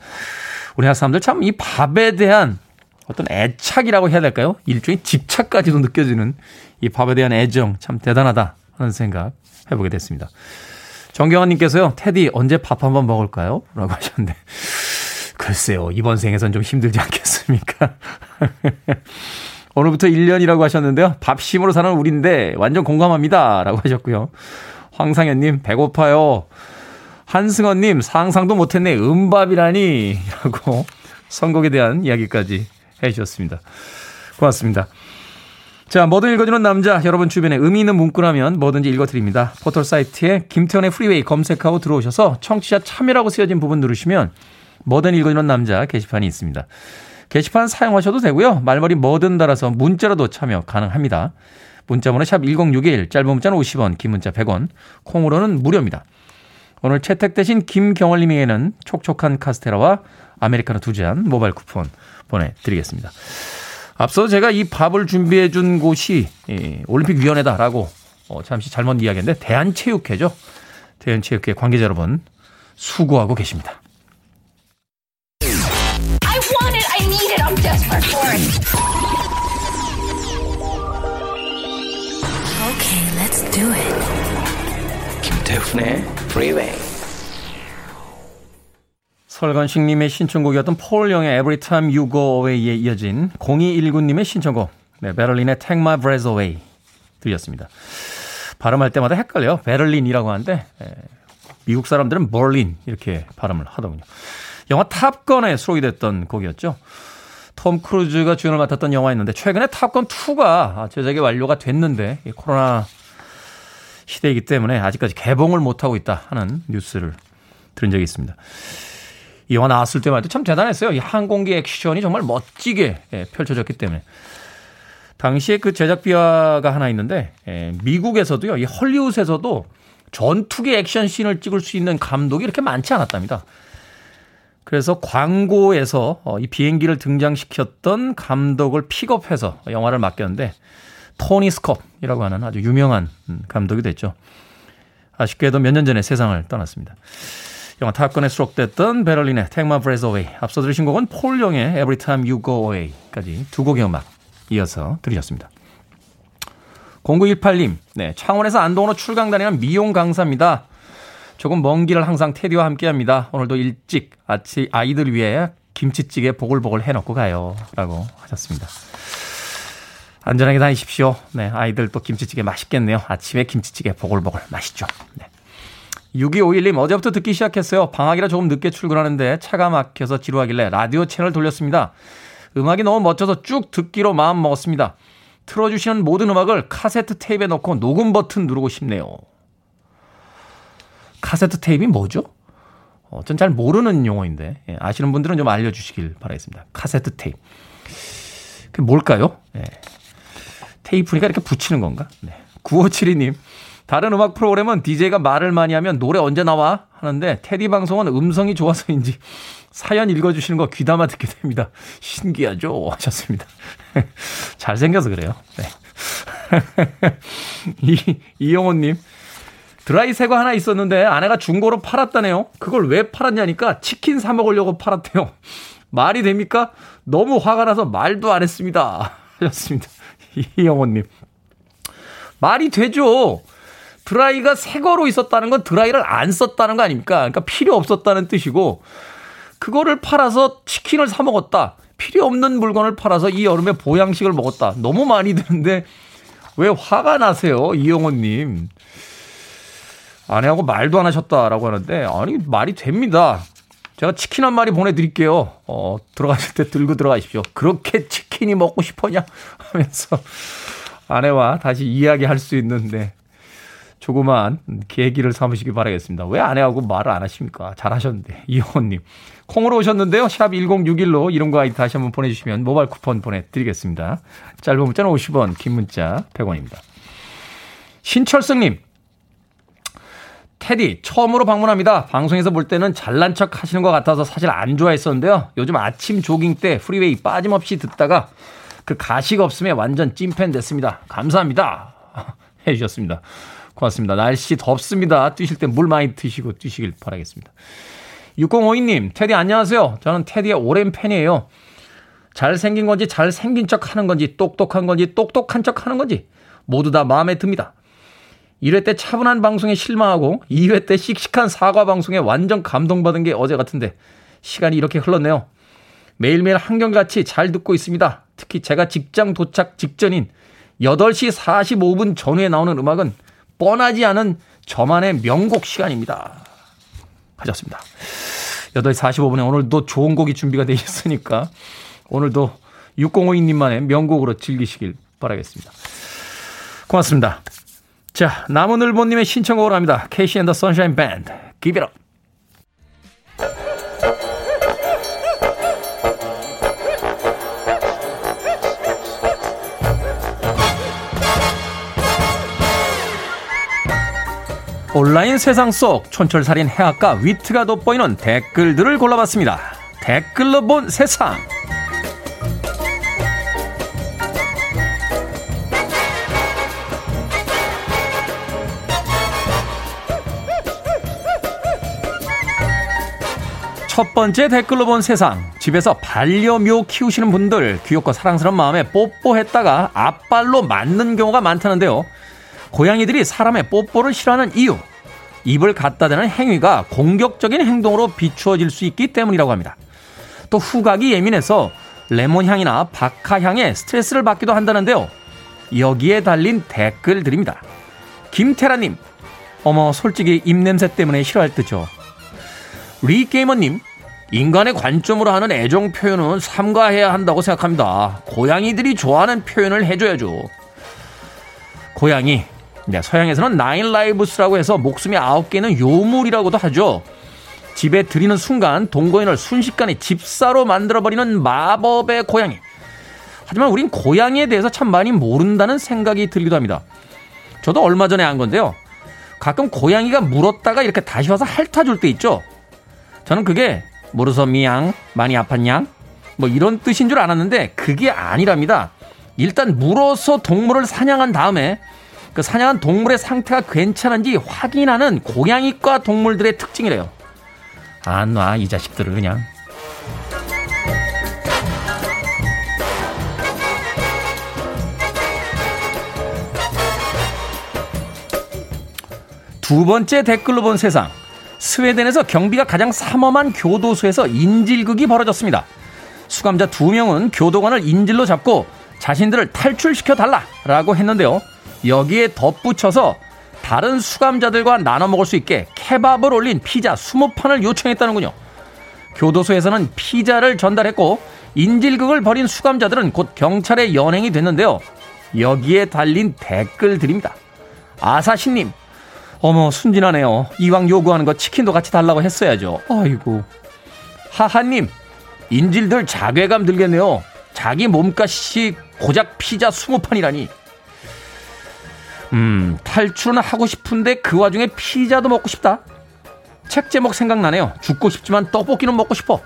우리나라 사람들 참 이 밥에 대한 어떤 애착이라고 해야 될까요? 일종의 집착까지도 느껴지는 이 밥에 대한 애정, 참 대단하다 하는 생각 해보게 됐습니다. 정경환님께서요, 테디 언제 밥 한번 먹을까요? 라고 하셨는데, 글쎄요, 이번 생에선 좀 힘들지 않겠습니까? 오늘부터 일 년이라고 하셨는데요, 밥심으로 사는 우리인데 완전 공감합니다 라고 하셨고요. 황상현님 배고파요. 한승헌님 상상도 못했네, 음밥이라니 라고 선곡에 대한 이야기까지 해주셨습니다. 고맙습니다. 자, 뭐든 읽어주는 남자, 여러분 주변에 의미 있는 문구라면 뭐든지 읽어드립니다. 포털 사이트에 김태원의 프리웨이 검색하고 들어오셔서 청취자 참여라고 쓰여진 부분 누르시면 뭐든 읽어주는 남자 게시판이 있습니다. 게시판 사용하셔도 되고요. 말머리 뭐든 달아서 문자로도 참여 가능합니다. 문자번호 샵 일공육일, 짧은 문자는 오십 원, 긴 문자 백 원, 콩으로는 무료입니다. 오늘 채택되신 김경월님에게는 촉촉한 카스테라와 아메리카노 두 잔 모바일 쿠폰 보내드리겠습니다. 앞서 제가 이 밥을 준비해 준 곳이 올림픽위원회다라고 잠시 잘못 이야기했는데, 대한체육회죠. 대한체육회 관계자 여러분 수고하고 계십니다. I want it, I need it, I'm desperate for it. Okay, let's do it. 김태훈의 Freeway. 설건식님의 신청곡이었던 폴 영의 Every Time You Go Away에 이어진 공이일구님의 신청곡, 네, 베를린의 Take My Breath Away 들렸습니다. 발음할 때마다 헷갈려요. 베를린이라고 하는데, 예, 미국 사람들은 Berlin 이렇게 발음을 하더군요. 영화 탑건에 수록이 됐던 곡이었죠. 톰 크루즈가 주연을 맡았던 영화였는데, 최근에 탑건 투가 제작이 완료가 됐는데 코로나 시대이기 때문에 아직까지 개봉을 못하고 있다 하는 뉴스를 들은 적이 있습니다. 이 영화 나왔을 때만 해도 참 대단했어요. 이 항공기 액션이 정말 멋지게 펼쳐졌기 때문에. 당시에 그 제작비화가 하나 있는데, 미국에서도요, 이 헐리우드에서도 전투기 액션 씬을 찍을 수 있는 감독이 이렇게 많지 않았답니다. 그래서 광고에서 이 비행기를 등장시켰던 감독을 픽업해서 영화를 맡겼는데 토니 스컵이라고 하는 아주 유명한 감독이 됐죠. 아쉽게도 몇 년 전에 세상을 떠났습니다. 영화 탑건에 수록됐던 베를린의 Take My Breath Away, 앞서 들으신 곡은 폴 영의 Every Time You Go Away까지 두 곡의 음악 이어서 들으셨습니다. 공구일팔 님, 네, 창원에서 안동으로 출강 다니는 미용 강사입니다. 조금 먼 길을 항상 테디와 함께합니다. 오늘도 일찍 아침 아이들 위해 김치찌개 보글보글 해놓고 가요 라고 하셨습니다. 안전하게 다니십시오. 네, 아이들 또 김치찌개 맛있겠네요. 아침에 김치찌개 보글보글 맛있죠. 네. 육이오일 님, 어제부터 듣기 시작했어요. 방학이라 조금 늦게 출근하는데 차가 막혀서 지루하길래 라디오 채널 돌렸습니다. 음악이 너무 멋져서 쭉 듣기로 마음 먹었습니다. 틀어주시는 모든 음악을 카세트 테이프에 넣고 녹음 버튼 누르고 싶네요. 카세트 테이프이 뭐죠? 어, 전 잘 모르는 용어인데, 예, 아시는 분들은 좀 알려주시길 바라겠습니다. 카세트 테이프. 그게 뭘까요? 예. 테이프니까 이렇게 붙이는 건가? 네. 구오칠이 님, 다른 음악 프로그램은 디제이가 말을 많이 하면 노래 언제 나와? 하는데 테디 방송은 음성이 좋아서인지 사연 읽어주시는 거 귀담아 듣게 됩니다. 신기하죠? 하셨습니다. 잘생겨서 그래요. 네. 이, 이영호님, 드라이 새거 하나 있었는데 아내가 중고로 팔았다네요. 그걸 왜 팔았냐니까 치킨 사 먹으려고 팔았대요. 말이 됩니까? 너무 화가 나서 말도 안 했습니다. 하셨습니다. 이영호님, 말이 되죠. 드라이가 새거로 있었다는 건 드라이를 안 썼다는 거 아닙니까? 그러니까 필요 없었다는 뜻이고, 그거를 팔아서 치킨을 사 먹었다. 필요 없는 물건을 팔아서 이 여름에 보양식을 먹었다. 너무 많이 드는데 왜 화가 나세요? 이영호님. 아내하고 말도 안 하셨다라고 하는데, 아니 말이 됩니다. 제가 치킨 한 마리 보내드릴게요. 어, 들어가실 때 들고 들어가십시오. 그렇게 치킨이 먹고 싶으냐 하면서 아내와 다시 이야기할 수 있는데 조그만 계기를 삼으시기 바라겠습니다. 왜 아내하고 말을 안 하십니까? 잘하셨는데. 이호님, 콩으로 오셨는데요. 샵 일공육일로 이름과 아이디 다시 한번 보내주시면 모바일 쿠폰 보내드리겠습니다. 짧은 문자는 오십 원, 긴 문자 백 원입니다. 신철승님, 테디 처음으로 방문합니다. 방송에서 볼 때는 잘난 척 하시는 것 같아서 사실 안 좋아했었는데요. 요즘 아침 조깅 때 프리웨이 빠짐없이 듣다가 그 가식 없음에 완전 찐팬 됐습니다. 감사합니다. 해주셨습니다. 고맙습니다. 날씨 덥습니다. 뛰실 때 물 많이 드시고 뛰시길 바라겠습니다. 육공오이 님, 테디 안녕하세요. 저는 테디의 오랜 팬이에요. 잘생긴 건지 잘생긴 척하는 건지 똑똑한 건지 똑똑한 척하는 건지 모두 다 마음에 듭니다. 일 회 때 차분한 방송에 실망하고 이 회 때 씩씩한 사과 방송에 완전 감동받은 게 어제 같은데 시간이 이렇게 흘렀네요. 매일매일 한결같이 잘 듣고 있습니다. 특히 제가 직장 도착 직전인 여덟 시 사십오 분 전후에 나오는 음악은 뻔하지 않은 저만의 명곡 시간입니다. 하셨습니다. 여덟 시 사십오 분에 오늘도 좋은 곡이 준비가 되어 있으니까 오늘도 육공오이 님만의 명곡으로 즐기시길 바라겠습니다. 고맙습니다. 자, 남은을보님의 신청곡으로 합니다. 케이씨 and the Sunshine Band, Give It Up. 온라인 세상 속 촌철살인 해학과 위트가 돋보이는 댓글들을 골라봤습니다. 댓글로 본 세상. 첫 번째 댓글로 본 세상. 집에서 반려묘 키우시는 분들, 귀엽고 사랑스러운 마음에 뽀뽀했다가 앞발로 맞는 경우가 많다는데요. 고양이들이 사람의 뽀뽀를 싫어하는 이유, 입을 갖다 대는 행위가 공격적인 행동으로 비추어질 수 있기 때문이라고 합니다. 또 후각이 예민해서 레몬향이나 박하향에 스트레스를 받기도 한다는데요. 여기에 달린 댓글들입니다. 김태라님, 어머 솔직히 입냄새 때문에 싫어할 듯죠. 리게이머님, 인간의 관점으로 하는 애정 표현은 삼가해야 한다고 생각합니다. 고양이들이 좋아하는 표현을 해줘야죠. 고양이, 네, 서양에서는 나인 라이브스라고 해서 목숨이 아홉 개 있는 요물이라고도 하죠. 집에 들이는 순간 동거인을 순식간에 집사로 만들어버리는 마법의 고양이. 하지만 우린 고양이에 대해서 참 많이 모른다는 생각이 들기도 합니다. 저도 얼마 전에 한 건데요. 가끔 고양이가 물었다가 이렇게 다시 와서 핥아줄 때 있죠. 저는 그게 모르서 미양, 많이 아팠냐? 뭐 이런 뜻인 줄 알았는데 그게 아니랍니다. 일단 물어서 동물을 사냥한 다음에 그 사냥한 동물의 상태가 괜찮은지 확인하는 고양이과 동물들의 특징이래요. 안 놔, 이 자식들을 그냥. 두 번째 댓글로 본 세상. 스웨덴에서 경비가 가장 삼엄한 교도소에서 인질극이 벌어졌습니다. 수감자 두 명은 교도관을 인질로 잡고 자신들을 탈출시켜달라라고 했는데요. 여기에 덧붙여서 다른 수감자들과 나눠 먹을 수 있게 케밥을 올린 피자 스무 판을 요청했다는군요. 교도소에서는 피자를 전달했고 인질극을 벌인 수감자들은 곧 경찰에 연행이 됐는데요. 여기에 달린 댓글 드립니다. 아사신님. 어머 순진하네요. 이왕 요구하는 거 치킨도 같이 달라고 했어야죠. 아이고. 하하님. 인질들 자괴감 들겠네요. 자기 몸값이 고작 피자 스무 판이라니. 음, 탈출은 하고 싶은데 그 와중에 피자도 먹고 싶다. 책 제목 생각나네요. 죽고 싶지만 떡볶이는 먹고 싶어.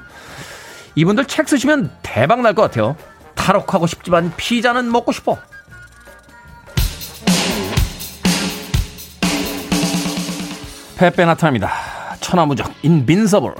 이분들 책 쓰시면 대박 날 것 같아요. 탈옥하고 싶지만 피자는 먹고 싶어. 페페나타입니다. 천하무적 인빈서블.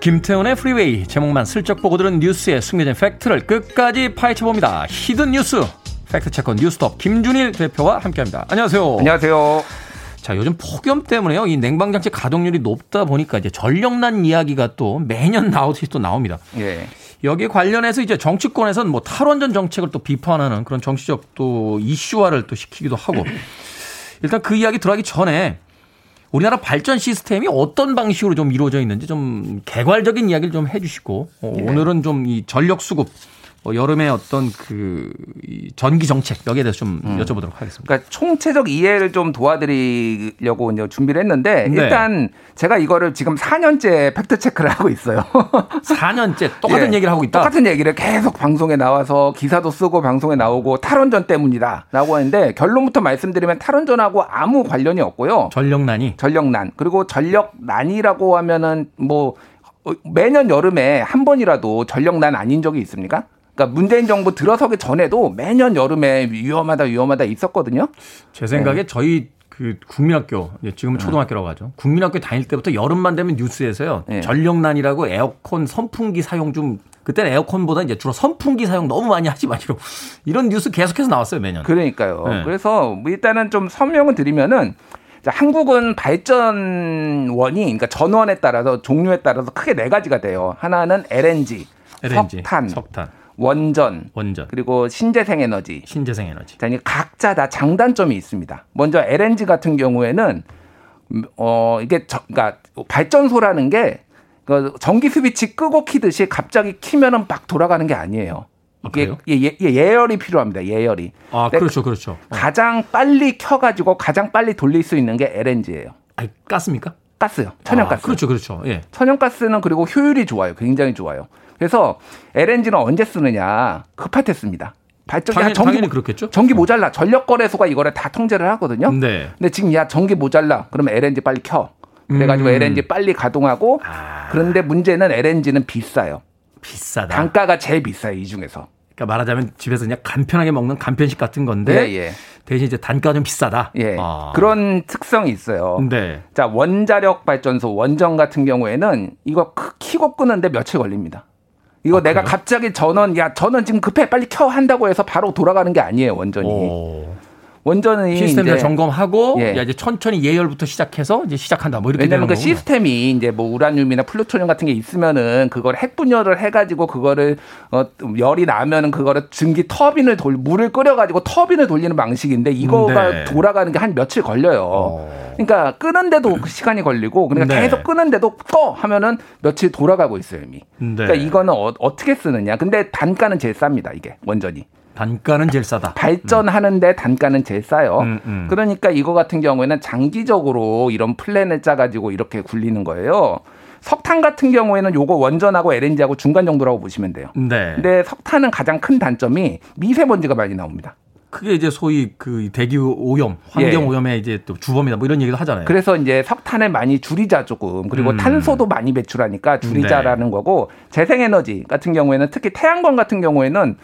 김태훈의 프리웨이, 제목만 슬쩍 보고 들은 뉴스의 숨겨진 팩트를 끝까지 파헤쳐봅니다. 히든 뉴스, 팩트체크 뉴스톱 김준일 대표와 함께합니다. 안녕하세요. 안녕하세요. 자, 요즘 폭염 때문에요. 이 냉방장치 가동률이 높다 보니까 이제 전력난 이야기가 또 매년 나오듯이 또 나옵니다. 예. 여기 관련해서 이제 정치권에서는 뭐 탈원전 정책을 또 비판하는 그런 정치적 또 이슈화를 또 시키기도 하고. 일단 그 이야기 들어가기 전에 우리나라 발전 시스템이 어떤 방식으로 좀 이루어져 있는지 좀 개괄적인 이야기를 좀 해 주시고, 네. 오늘은 좀 이 전력 수급, 여름의 어떤 그 전기 정책, 여기에 대해서 좀 음. 여쭤보도록 하겠습니다. 그러니까 총체적 이해를 좀 도와드리려고 이제 준비를 했는데, 네. 일단 제가 이거를 지금 사 년째 팩트 체크를 하고 있어요. 사 년째 똑같은 예. 얘기를 하고 있다. 똑같은 얘기를 계속 방송에 나와서 기사도 쓰고 방송에 나오고 탈원전 때문이다라고 하는데 결론부터 말씀드리면 탈원전하고 아무 관련이 없고요. 전력난이. 전력난. 그리고 전력난이라고 하면은 뭐 매년 여름에 한 번이라도 전력난 아닌 적이 있습니까? 그러니까 문재인 정부 들어서기 전에도 매년 여름에 위험하다 위험하다 있었거든요. 제 생각에 네. 저희 그 국민학교, 지금은 초등학교라고 하죠. 국민학교 다닐 때부터 여름만 되면 뉴스에서요. 네. 전력난이라고 에어컨 선풍기 사용 좀, 그때는 에어컨보다 이제 주로 선풍기 사용 너무 많이 하지 마시라고 이런 뉴스 계속해서 나왔어요, 매년. 그러니까요. 네. 그래서 일단은 좀 설명을 드리면은 한국은 발전원이, 그러니까 전원에 따라서 종류에 따라서 크게 네 가지가 돼요. 하나는 엘엔지, 엘엔지 석탄. 석탄. 원전, 원전, 그리고 신재생에너지. 신재생에너지. 자, 각자 다 장단점이 있습니다. 먼저 엘엔지 같은 경우에는 어 이게 저, 그러니까 발전소라는 게 전기 스위치 끄고 키듯이 갑자기 키면은 막 돌아가는 게 아니에요. 아, 그래요? 예, 예, 예, 예열이 필요합니다. 예열이. 아 그렇죠, 그렇죠. 어. 가장 빨리 켜가지고 가장 빨리 돌릴 수 있는 게 엘엔지예요. 아, 가스입니까? 가스요. 천연가스. 아, 그렇죠, 그렇죠. 예. 천연가스는 그리고 효율이 좋아요. 굉장히 좋아요. 그래서 엘엔지는 언제 쓰느냐 급할 때 씁니다. 발전 당연히, 전기, 당연히 그렇겠죠. 전기 모자라. 전력거래소가 이거를 다 통제를 하거든요. 네. 근데 지금 야 전기 모자라. 그러면 엘엔지 빨리 켜. 그래가지고 음. 엘엔지 빨리 가동하고. 아. 그런데 문제는 엘엔지는 비싸요. 비싸다. 단가가 제일 비싸요 이 중에서. 그러니까 말하자면 집에서 그냥 간편하게 먹는 간편식 같은 건데 예, 예. 대신 이제 단가가 좀 비싸다. 예. 아. 그런 특성이 있어요. 네. 자 원자력 발전소 원전 같은 경우에는 이거 키고 끄는데 며칠 걸립니다. 이거 아, 내가 그래요? 갑자기 전원, 야, 전원 지금 급해, 빨리 켜 한다고 해서 바로 돌아가는 게 아니에요, 원전이. 오. 원전이 시스템 다 점검하고 예. 야, 이제 천천히 예열부터 시작해서 이제 시작한다. 뭐 이렇게 왜냐면 되는 그 거구나. 시스템이 이제 뭐 우라늄이나 플루토늄 같은 게 있으면은 그걸 핵분열을 해가지고 그거를 어, 열이 나면은 그거를 증기 터빈을 돌 물을 끓여가지고 터빈을 돌리는 방식인데 이거가 네. 돌아가는 게 한 며칠 걸려요. 어. 그러니까 끄는데도 시간이 걸리고 그러니까 네. 계속 끄는데도 꺼 하면은 며칠 돌아가고 있어요 이미. 네. 그러니까 이거는 어, 어떻게 쓰느냐. 근데 단가는 제일 쌉니다 이게 원전이. 단가는 제일 싸다. 발전하는데 음. 단가는 제일 싸요. 음, 음. 그러니까 이거 같은 경우에는 장기적으로 이런 플랜을 짜가지고 이렇게 굴리는 거예요. 석탄 같은 경우에는 요거 원전하고 엘엔지하고 중간 정도라고 보시면 돼요. 네. 근데 석탄은 가장 큰 단점이 미세먼지가 많이 나옵니다. 그게 이제 소위 그 대기 오염, 환경 오염의 예. 이제 또 주범이다 뭐 이런 얘기도 하잖아요. 그래서 이제 석탄을 많이 줄이자 조금 그리고 음. 탄소도 많이 배출하니까 줄이자라는 네. 거고 재생에너지 같은 경우에는 특히 태양광 같은 경우에는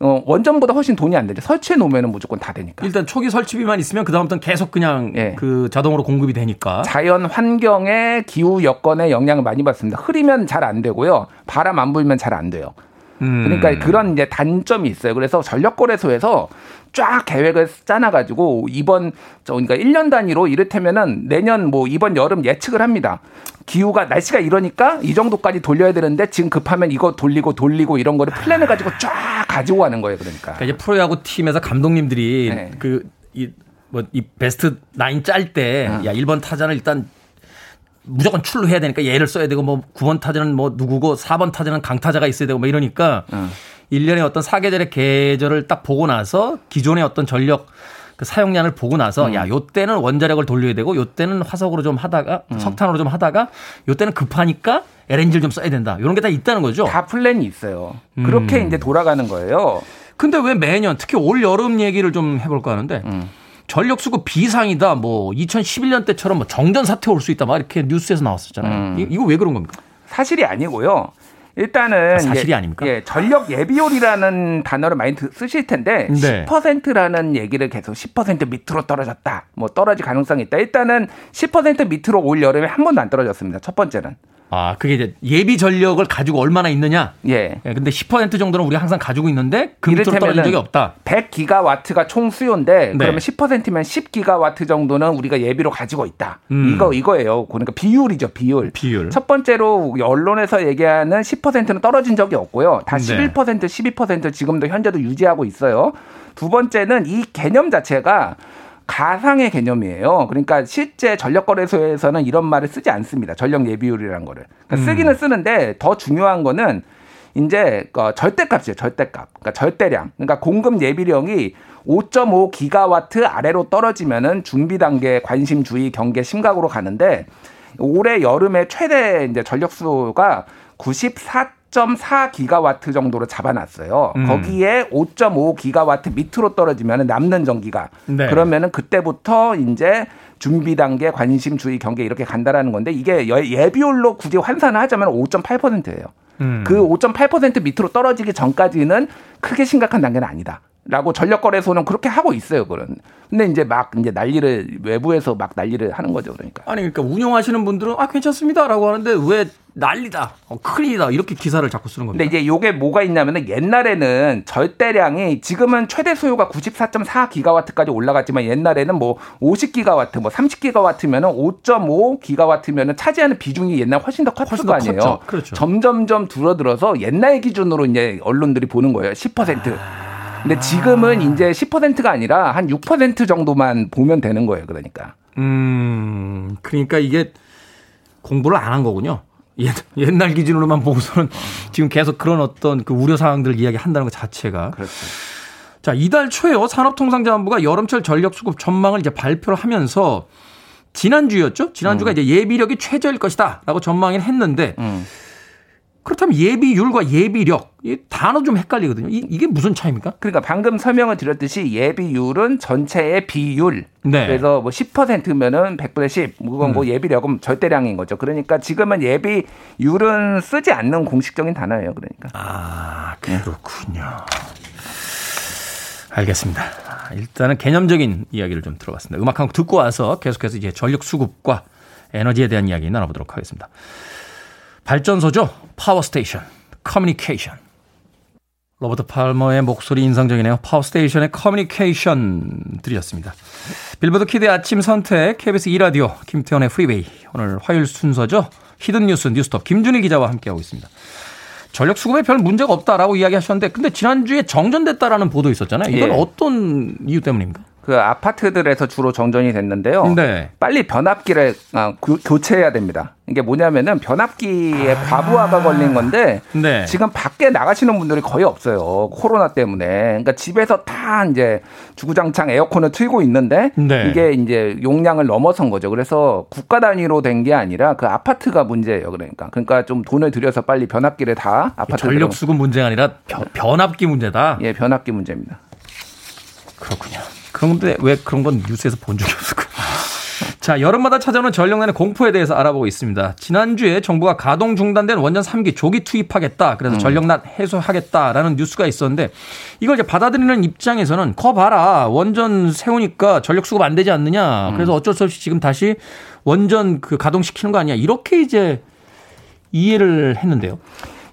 어, 원전보다 훨씬 돈이 안 되죠. 설치해 놓으면 무조건 다 되니까. 일단 초기 설치비만 있으면 그다음부터는 계속 그냥 예. 그 자동으로 공급이 되니까. 자연 환경에 기후 여건에 영향을 많이 받습니다. 흐리면 잘 안 되고요. 바람 안 불면 잘 안 돼요. 음. 그러니까 그런 이제 단점이 있어요. 그래서 전력거래소에서 쫙 계획을 짜놔가지고 이번 그러니까 일 년 단위로 이를테면은 내년 뭐 이번 여름 예측을 합니다. 기후가 날씨가 이러니까 이 정도까지 돌려야 되는데 지금 급하면 이거 돌리고 돌리고 이런 거를 플랜을 가지고 쫙 가지고 가는 거예요. 그러니까, 그러니까 이제 프로야구 팀에서 감독님들이 네. 그 이 뭐 이 베스트 나인 짤 때 야 일 번 타자는 일단 무조건 출루해야 되니까 얘를 써야 되고 뭐 구 번 타자는 뭐 누구고 사 번 타자는 강타자가 있어야 되고 뭐 이러니까. 음. 일 년의 어떤 사계절의 계절을 딱 보고 나서 기존의 어떤 전력 그 사용량을 보고 나서 음. 야, 요 때는 원자력을 돌려야 되고 요 때는 화석으로 좀 하다가 음. 석탄으로 좀 하다가 요 때는 급하니까 엘엔지를 좀 써야 된다. 이런 게 다 있다는 거죠. 다 플랜이 있어요. 음. 그렇게 이제 돌아가는 거예요. 근데 왜 매년 특히 올 여름 얘기를 좀 해볼까 하는데 음. 전력 수급 비상이다. 뭐 이천십일 년 때처럼 뭐 정전 사태 올 수 있다. 막 이렇게 뉴스에서 나왔었잖아요. 음. 이, 이거 왜 그런 겁니까? 사실이 아니고요. 일단은 아, 사실이 예, 아닙니까? 예, 전력 예비율이라는 단어를 많이 쓰실 텐데 네. 십 퍼센트라는 얘기를 계속 십 퍼센트 밑으로 떨어졌다. 뭐 떨어질 가능성이 있다. 일단은 십 퍼센트 밑으로 올 여름에 한 번도 안 떨어졌습니다. 첫 번째는. 아, 그게 이제 예비 전력을 가지고 얼마나 있느냐? 예. 예 근데 십 퍼센트 정도는 우리가 항상 가지고 있는데 그 밑으로 떨어진 적이 없다. 백 기가와트가 총 수요인데 네. 그러면 십 퍼센트면 십 기가와트 정도는 우리가 예비로 가지고 있다. 음. 이거 이거예요. 그러니까 비율이죠, 비율. 비율. 첫 번째로 언론에서 얘기하는 십 퍼센트는 떨어진 적이 없고요. 다 십일 퍼센트, 네. 십이 퍼센트 지금도 현재도 유지하고 있어요. 두 번째는 이 개념 자체가 가상의 개념이에요. 그러니까 실제 전력거래소에서는 이런 말을 쓰지 않습니다. 전력 예비율이라는 거를. 그러니까 쓰기는 쓰는데 더 중요한 거는 이제 절대값이에요. 절대값. 그러니까 절대량. 그러니까 공급 예비량이 오 점 오 기가와트 아래로 떨어지면은 준비 단계, 관심, 주의, 경계 심각으로 가는데 올해 여름에 최대 이제 전력수가 구십사 점 사 기가와트 정도로 잡아놨어요. 음. 거기에 오 점 오 기가와트 밑으로 떨어지면 남는 전기가 네. 그러면은 그때부터 이제 준비 단계, 관심, 주의, 경계 이렇게 간다라는 건데 이게 예비율로 굳이 환산을 하자면 오 점 팔 퍼센트예요. 음. 그 오 점 팔 퍼센트 밑으로 떨어지기 전까지는 크게 심각한 단계는 아니다. 라고 전력거래소는 그렇게 하고 있어요, 그런. 근데 이제 막 이제 난리를 외부에서 막 난리를 하는 거죠, 그러니까. 아니 그러니까 운영하시는 분들은 아 괜찮습니다라고 하는데 왜 난리다, 어, 큰일이다 이렇게 기사를 자꾸 쓰는 겁니다. 근데 이제 요게 뭐가 있냐면은 옛날에는 절대량이 지금은 최대 수요가 구십사 점 사 기가와트까지 올라갔지만 옛날에는 뭐 오십 기가와트, 뭐 삼십 기가와트면은 오 점 오 기가와트면은 차지하는 비중이 옛날 훨씬 더 컸을 훨씬 더 거 아니에요. 컸죠. 그렇죠. 점점점 줄어들어서 옛날 기준으로 이제 언론들이 보는 거예요, 십 퍼센트. 아... 근데 지금은 아. 이제 십 퍼센트가 아니라 한 육 퍼센트 정도만 보면 되는 거예요. 그러니까. 음, 그러니까 이게 공부를 안 한 거군요. 옛, 옛날 기준으로만 보고서는 지금 계속 그런 어떤 그 우려 사항들을 이야기한다는 것 자체가. 그렇죠. 자, 이달 초에요. 산업통상자원부가 여름철 전력 수급 전망을 이제 발표를 하면서 지난주였죠. 지난주가 음. 이제 예비력이 최저일 것이다라고 전망을 했는데. 음. 그렇다면 예비율과 예비력, 이 단어 좀 헷갈리거든요. 이, 이게 무슨 차이입니까? 그러니까 방금 설명을 드렸듯이 예비율은 전체의 비율. 네. 그래서 뭐 십 퍼센트면은 백분의 십. 그건 뭐 음. 예비력은 절대량인 거죠. 그러니까 지금은 예비율은 쓰지 않는 공식적인 단어예요. 그러니까. 아, 그렇군요. 알겠습니다. 일단은 개념적인 이야기를 좀 들어봤습니다. 음악 한 곡 듣고 와서 계속해서 이제 전력 수급과 에너지에 대한 이야기 나눠보도록 하겠습니다. 발전소죠. 파워스테이션, 커뮤니케이션. 로버트 팔머의 목소리 인상적이네요. 파워스테이션의 커뮤니케이션 들으셨습니다. 빌보드 키드의 아침 선택, 케이비에스 이 라디오, 김태현의 프리웨이. 오늘 화요일 순서죠. 히든 뉴스, 뉴스톱 김준일 기자와 함께하고 있습니다. 전력 수급에 별 문제가 없다라고 이야기하셨는데, 근데 지난주에 정전됐다라는 보도 있었잖아요. 이건 예. 어떤 이유 때문입니까? 그 아파트들에서 주로 정전이 됐는데요. 네. 빨리 변압기를 아, 교, 교체해야 됩니다. 이게 뭐냐면은 변압기에 아~ 과부하가 걸린 건데 네. 지금 밖에 나가시는 분들이 거의 없어요. 코로나 때문에. 그러니까 집에서 다 이제 주구장창 에어컨을 틀고 있는데 네. 이게 이제 용량을 넘어선 거죠. 그래서 국가 단위로 된 게 아니라 그 아파트가 문제예요. 그러니까 그러니까 좀 돈을 들여서 빨리 변압기를 다 아파트 전력 수급 문제가 아니라 변, 변압기 문제다. 예, 변압기 문제입니다. 그렇군요. 그런데 왜 그런 건 뉴스에서 본 적이 없을까요? 자, 여름마다 찾아오는 전력난의 공포에 대해서 알아보고 있습니다. 지난주에 정부가 가동 중단된 원전 삼 기 조기 투입하겠다. 그래서 음. 전력난 해소하겠다라는 뉴스가 있었는데 이걸 이제 받아들이는 입장에서는 거 봐라. 원전 세우니까 전력 수급 안 되지 않느냐. 그래서 어쩔 수 없이 지금 다시 원전 그 가동시키는 거 아니냐. 이렇게 이제 이해를 했는데요.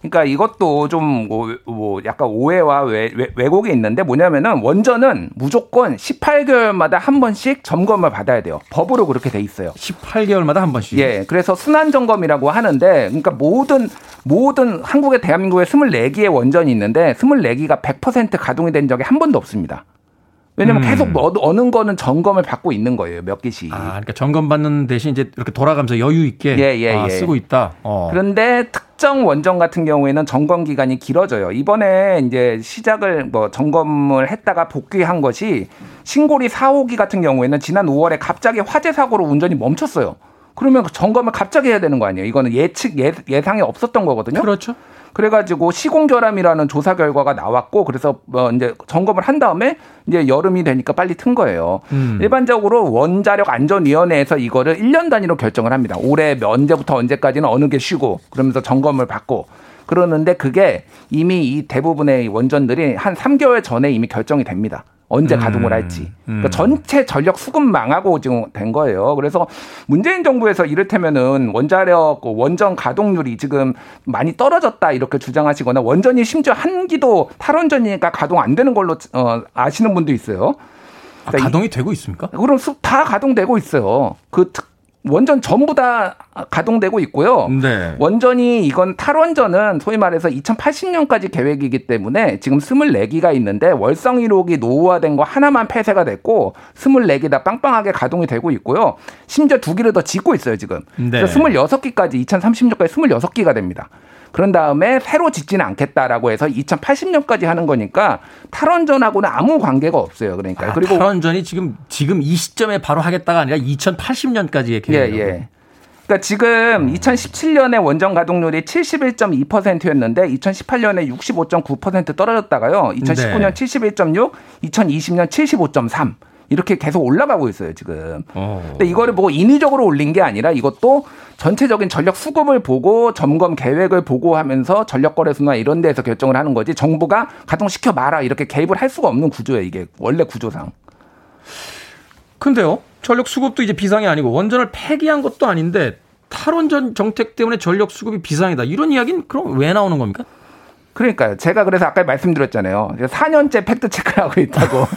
그러니까 이것도 좀 뭐 약간 오해와 외, 외, 왜곡이 있는데 뭐냐면은 원전은 무조건 십팔 개월마다 한 번씩 점검을 받아야 돼요. 법으로 그렇게 돼 있어요. 십팔 개월마다 한 번씩. 예. 그래서 순환 점검이라고 하는데 그러니까 모든 모든 한국의 대한민국에 스물네 개의 원전이 있는데 스물네 기가 백 퍼센트 가동이 된 적이 한 번도 없습니다. 왜냐면 음. 계속 어느 거는 점검을 받고 있는 거예요. 몇 개씩. 아, 그러니까 점검 받는 대신 이제 이렇게 돌아가면서 여유 있게 예, 예, 아, 예. 쓰고 있다. 어. 그런데 특정 원전 같은 경우에는 점검 기간이 길어져요. 이번에 이제 시작을 뭐 점검을 했다가 복귀한 것이 신고리 사 호기 같은 경우에는 지난 오월에 갑자기 화재 사고로 운전이 멈췄어요. 그러면 점검을 갑자기 해야 되는 거 아니에요? 이거는 예측 예, 예상이 없었던 거거든요. 그렇죠. 그래가지고 시공결함이라는 조사 결과가 나왔고 그래서 뭐 이제 점검을 한 다음에 이제 여름이 되니까 빨리 튼 거예요. 음. 일반적으로 원자력 안전위원회에서 이거를 일 년 단위로 결정을 합니다. 올해 언제부터 언제까지는 어느 게 쉬고 그러면서 점검을 받고 그러는데 그게 이미 이 대부분의 원전들이 한 삼 개월 전에 이미 결정이 됩니다. 언제 음, 가동을 할지. 그러니까 전체 전력 수급망하고 지금 된 거예요. 그래서 문재인 정부에서 이를테면은 원자력, 원전 가동률이 지금 많이 떨어졌다 이렇게 주장하시거나 원전이 심지어 한기도 탈원전이니까 가동 안 되는 걸로 어, 아시는 분도 있어요. 그러니까 아, 가동이 이, 되고 있습니까? 그럼 다 가동되고 있어요. 그 특, 원전 전부 다 가동되고 있고요. 네. 원전이 이건 탈원전은 소위 말해서 이천팔십 년까지 계획이기 때문에 지금 스물네 기가 있는데 월성 일 호기 노후화된 거 하나만 폐쇄가 됐고 스물네 기 다 빵빵하게 가동이 되고 있고요. 심지어 두 기를 더 짓고 있어요 지금. 네. 그래서 스물여섯 기까지 이천삼십 년까지 스물여섯 기가 됩니다. 그런 다음에 새로 짓지는 않겠다라고 해서 이천팔십 년까지 하는 거니까 탈원전하고는 아무 관계가 없어요. 그러니까 아, 그리고 탈원전이 지금 지금 이 시점에 바로 하겠다가 아니라 이천팔십 년까지의 계획이에요. 예, 예. 그러니까 지금 이천십칠 년에 원전 가동률이 칠십일 점 이 퍼센트였는데 이천십팔 년에 육십오 점 구 퍼센트 떨어졌다가요. 이천십구 년 네. 칠십일 점 육, 이천이십 년 칠십오 점 삼. 이렇게 계속 올라가고 있어요 지금. 오. 근데 이거를 보고 인위적으로 올린 게 아니라 이것도 전체적인 전력 수급을 보고 점검 계획을 보고 하면서 전력 거래소나 이런 데에서 결정을 하는 거지 정부가 가동시켜 마라 이렇게 개입을 할 수가 없는 구조예요 이게 원래 구조상. 근데요 전력 수급도 이제 비상이 아니고 원전을 폐기한 것도 아닌데 탈원전 정책 때문에 전력 수급이 비상이다 이런 이야기는 그럼 왜 나오는 겁니까? 그러니까요. 제가 그래서 아까 말씀드렸잖아요. 사 년째 팩트체크를 하고 있다고.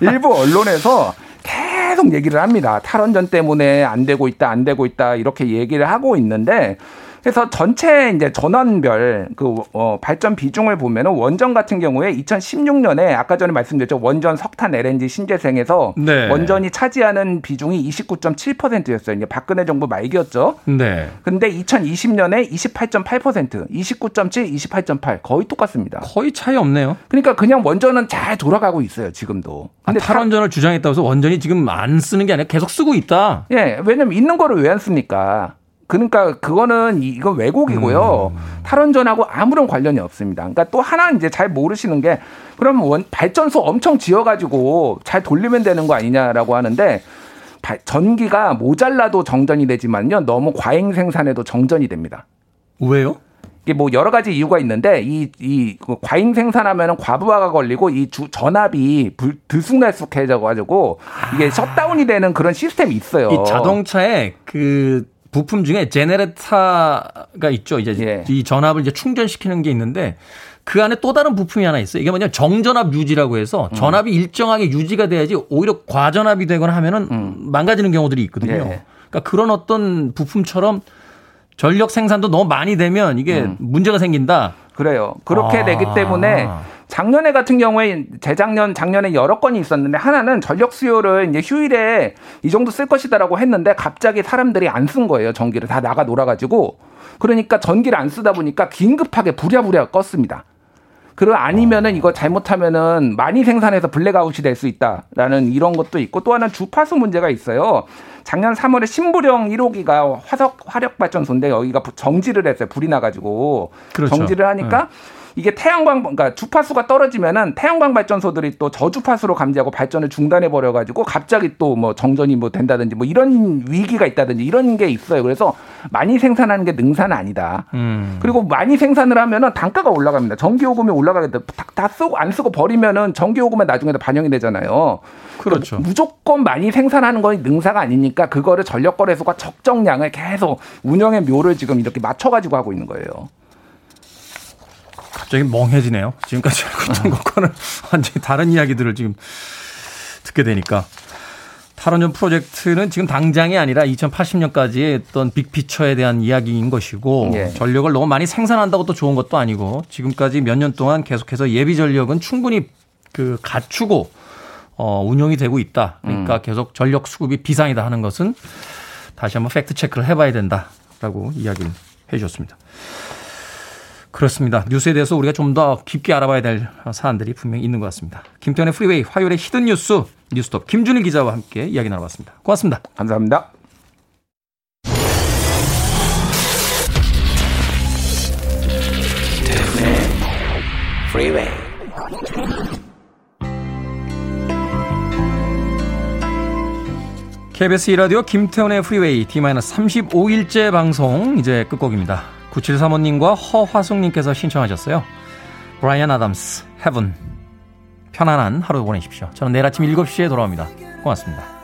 일부 언론에서 계속 얘기를 합니다. 탈원전 때문에 안 되고 있다, 안 되고 있다, 이렇게 얘기를 하고 있는데, 그래서 전체 이제 전원별 그 어, 발전 비중을 보면은 원전 같은 경우에 이천십육 년에 아까 전에 말씀드렸죠. 원전 석탄 엘엔지 신재생에서 네. 원전이 차지하는 비중이 이십구 점 칠 퍼센트였어요. 이제 박근혜 정부 말기였죠. 네. 근데 이천이십 년에 이십팔 점 팔 퍼센트, 이십구 점 칠, 이십팔 점 팔 거의 똑같습니다. 거의 차이 없네요. 그러니까 그냥 원전은 잘 돌아가고 있어요. 지금도. 근데 아, 탈원전을 타... 주장했다고 해서 원전이 지금 안 쓰는 게 아니라 계속 쓰고 있다. 예. 왜냐면 있는 거를 왜 안 씁니까? 그러니까 그거는 이건 왜곡이고요. 음. 탈원전하고 아무런 관련이 없습니다. 그러니까 또 하나 이제 잘 모르시는 게 그럼 원, 발전소 엄청 지어가지고 잘 돌리면 되는 거 아니냐라고 하는데 전기가 모자라도 정전이 되지만요. 너무 과잉 생산해도 정전이 됩니다. 왜요? 이게 뭐 여러 가지 이유가 있는데 이, 이 과잉 생산하면 과부하가 걸리고 이 주, 전압이 불, 들쑥날쑥해져가지고 이게 아. 셧다운이 되는 그런 시스템이 있어요. 이 자동차에 그 부품 중에 제네레타가 있죠. 이제 예. 이 전압을 이제 충전시키는 게 있는데 그 안에 또 다른 부품이 하나 있어요. 이게 뭐냐면 정전압 유지라고 해서 전압이 음. 일정하게 유지가 돼야지 오히려 과전압이 되거나 하면은 음. 망가지는 경우들이 있거든요. 예. 그러니까 그런 어떤 부품처럼 전력 생산도 너무 많이 되면 이게 음. 문제가 생긴다. 그래요. 그렇게 아. 되기 때문에 작년에 같은 경우에 재작년, 작년에 여러 건이 있었는데 하나는 전력 수요를 이제 휴일에 이 정도 쓸 것이다라고 했는데 갑자기 사람들이 안 쓴 거예요. 전기를 다 나가 놀아가지고. 그러니까 전기를 안 쓰다 보니까 긴급하게 부랴부랴 껐습니다. 그리고 아니면은 이거 잘못하면은 많이 생산해서 블랙아웃이 될 수 있다라는 이런 것도 있고 또 하나는 주파수 문제가 있어요. 작년 삼월에 신부령 일 호기가 화석 화력발전소인데 여기가 정지를 했어요. 불이 나가지고. 그렇죠. 정지를 하니까 네. 이게 태양광, 그러니까 주파수가 떨어지면은 태양광 발전소들이 또 저주파수로 감지하고 발전을 중단해버려가지고 갑자기 또 뭐 정전이 뭐 된다든지 뭐 이런 위기가 있다든지 이런 게 있어요. 그래서 많이 생산하는 게 능사는 아니다. 음. 그리고 많이 생산을 하면은 단가가 올라갑니다. 전기요금이 올라가게 돼. 다, 다 쓰고 안 쓰고 버리면은 전기요금에 나중에 다 반영이 되잖아요. 그렇죠. 그러니까 무조건 많이 생산하는 건 능사가 아니니까 그거를 전력거래소가 적정량을 계속 운영의 묘를 지금 이렇게 맞춰가지고 하고 있는 거예요. 갑자기 멍해지네요. 지금까지 알고 있던 것과는 완전히 다른 이야기들을 지금 듣게 되니까. 탈원전 프로젝트는 지금 당장이 아니라 이천팔십 년까지의 어떤 빅피처에 대한 이야기인 것이고 예. 전력을 너무 많이 생산한다고 또 좋은 것도 아니고 지금까지 몇 년 동안 계속해서 예비 전력은 충분히 그 갖추고 어, 운용이 되고 있다. 그러니까 음. 계속 전력 수급이 비상이다 하는 것은 다시 한번 팩트 체크를 해봐야 된다라고 이야기를 해 주셨습니다. 그렇습니다. 뉴스에 대해서 우리가 좀 더 깊게 알아봐야 될 사안들이 분명히 있는 것 같습니다. 김태현의 프리웨이 화요일의 히든 뉴스 뉴스톱 김준일 기자와 함께 이야기 나눠봤습니다. 고맙습니다. 감사합니다. 프리웨이 케이비에스 이 라디오 김태현의 프리웨이 디 삼십오 일째 방송 이제 끝곡입니다. 구칠삼오님과 허화숙님께서 신청하셨어요. 브라이언 아담스, 헤븐. 편안한 하루 보내십시오. 저는 내일 아침 일곱 시에 돌아옵니다. 고맙습니다.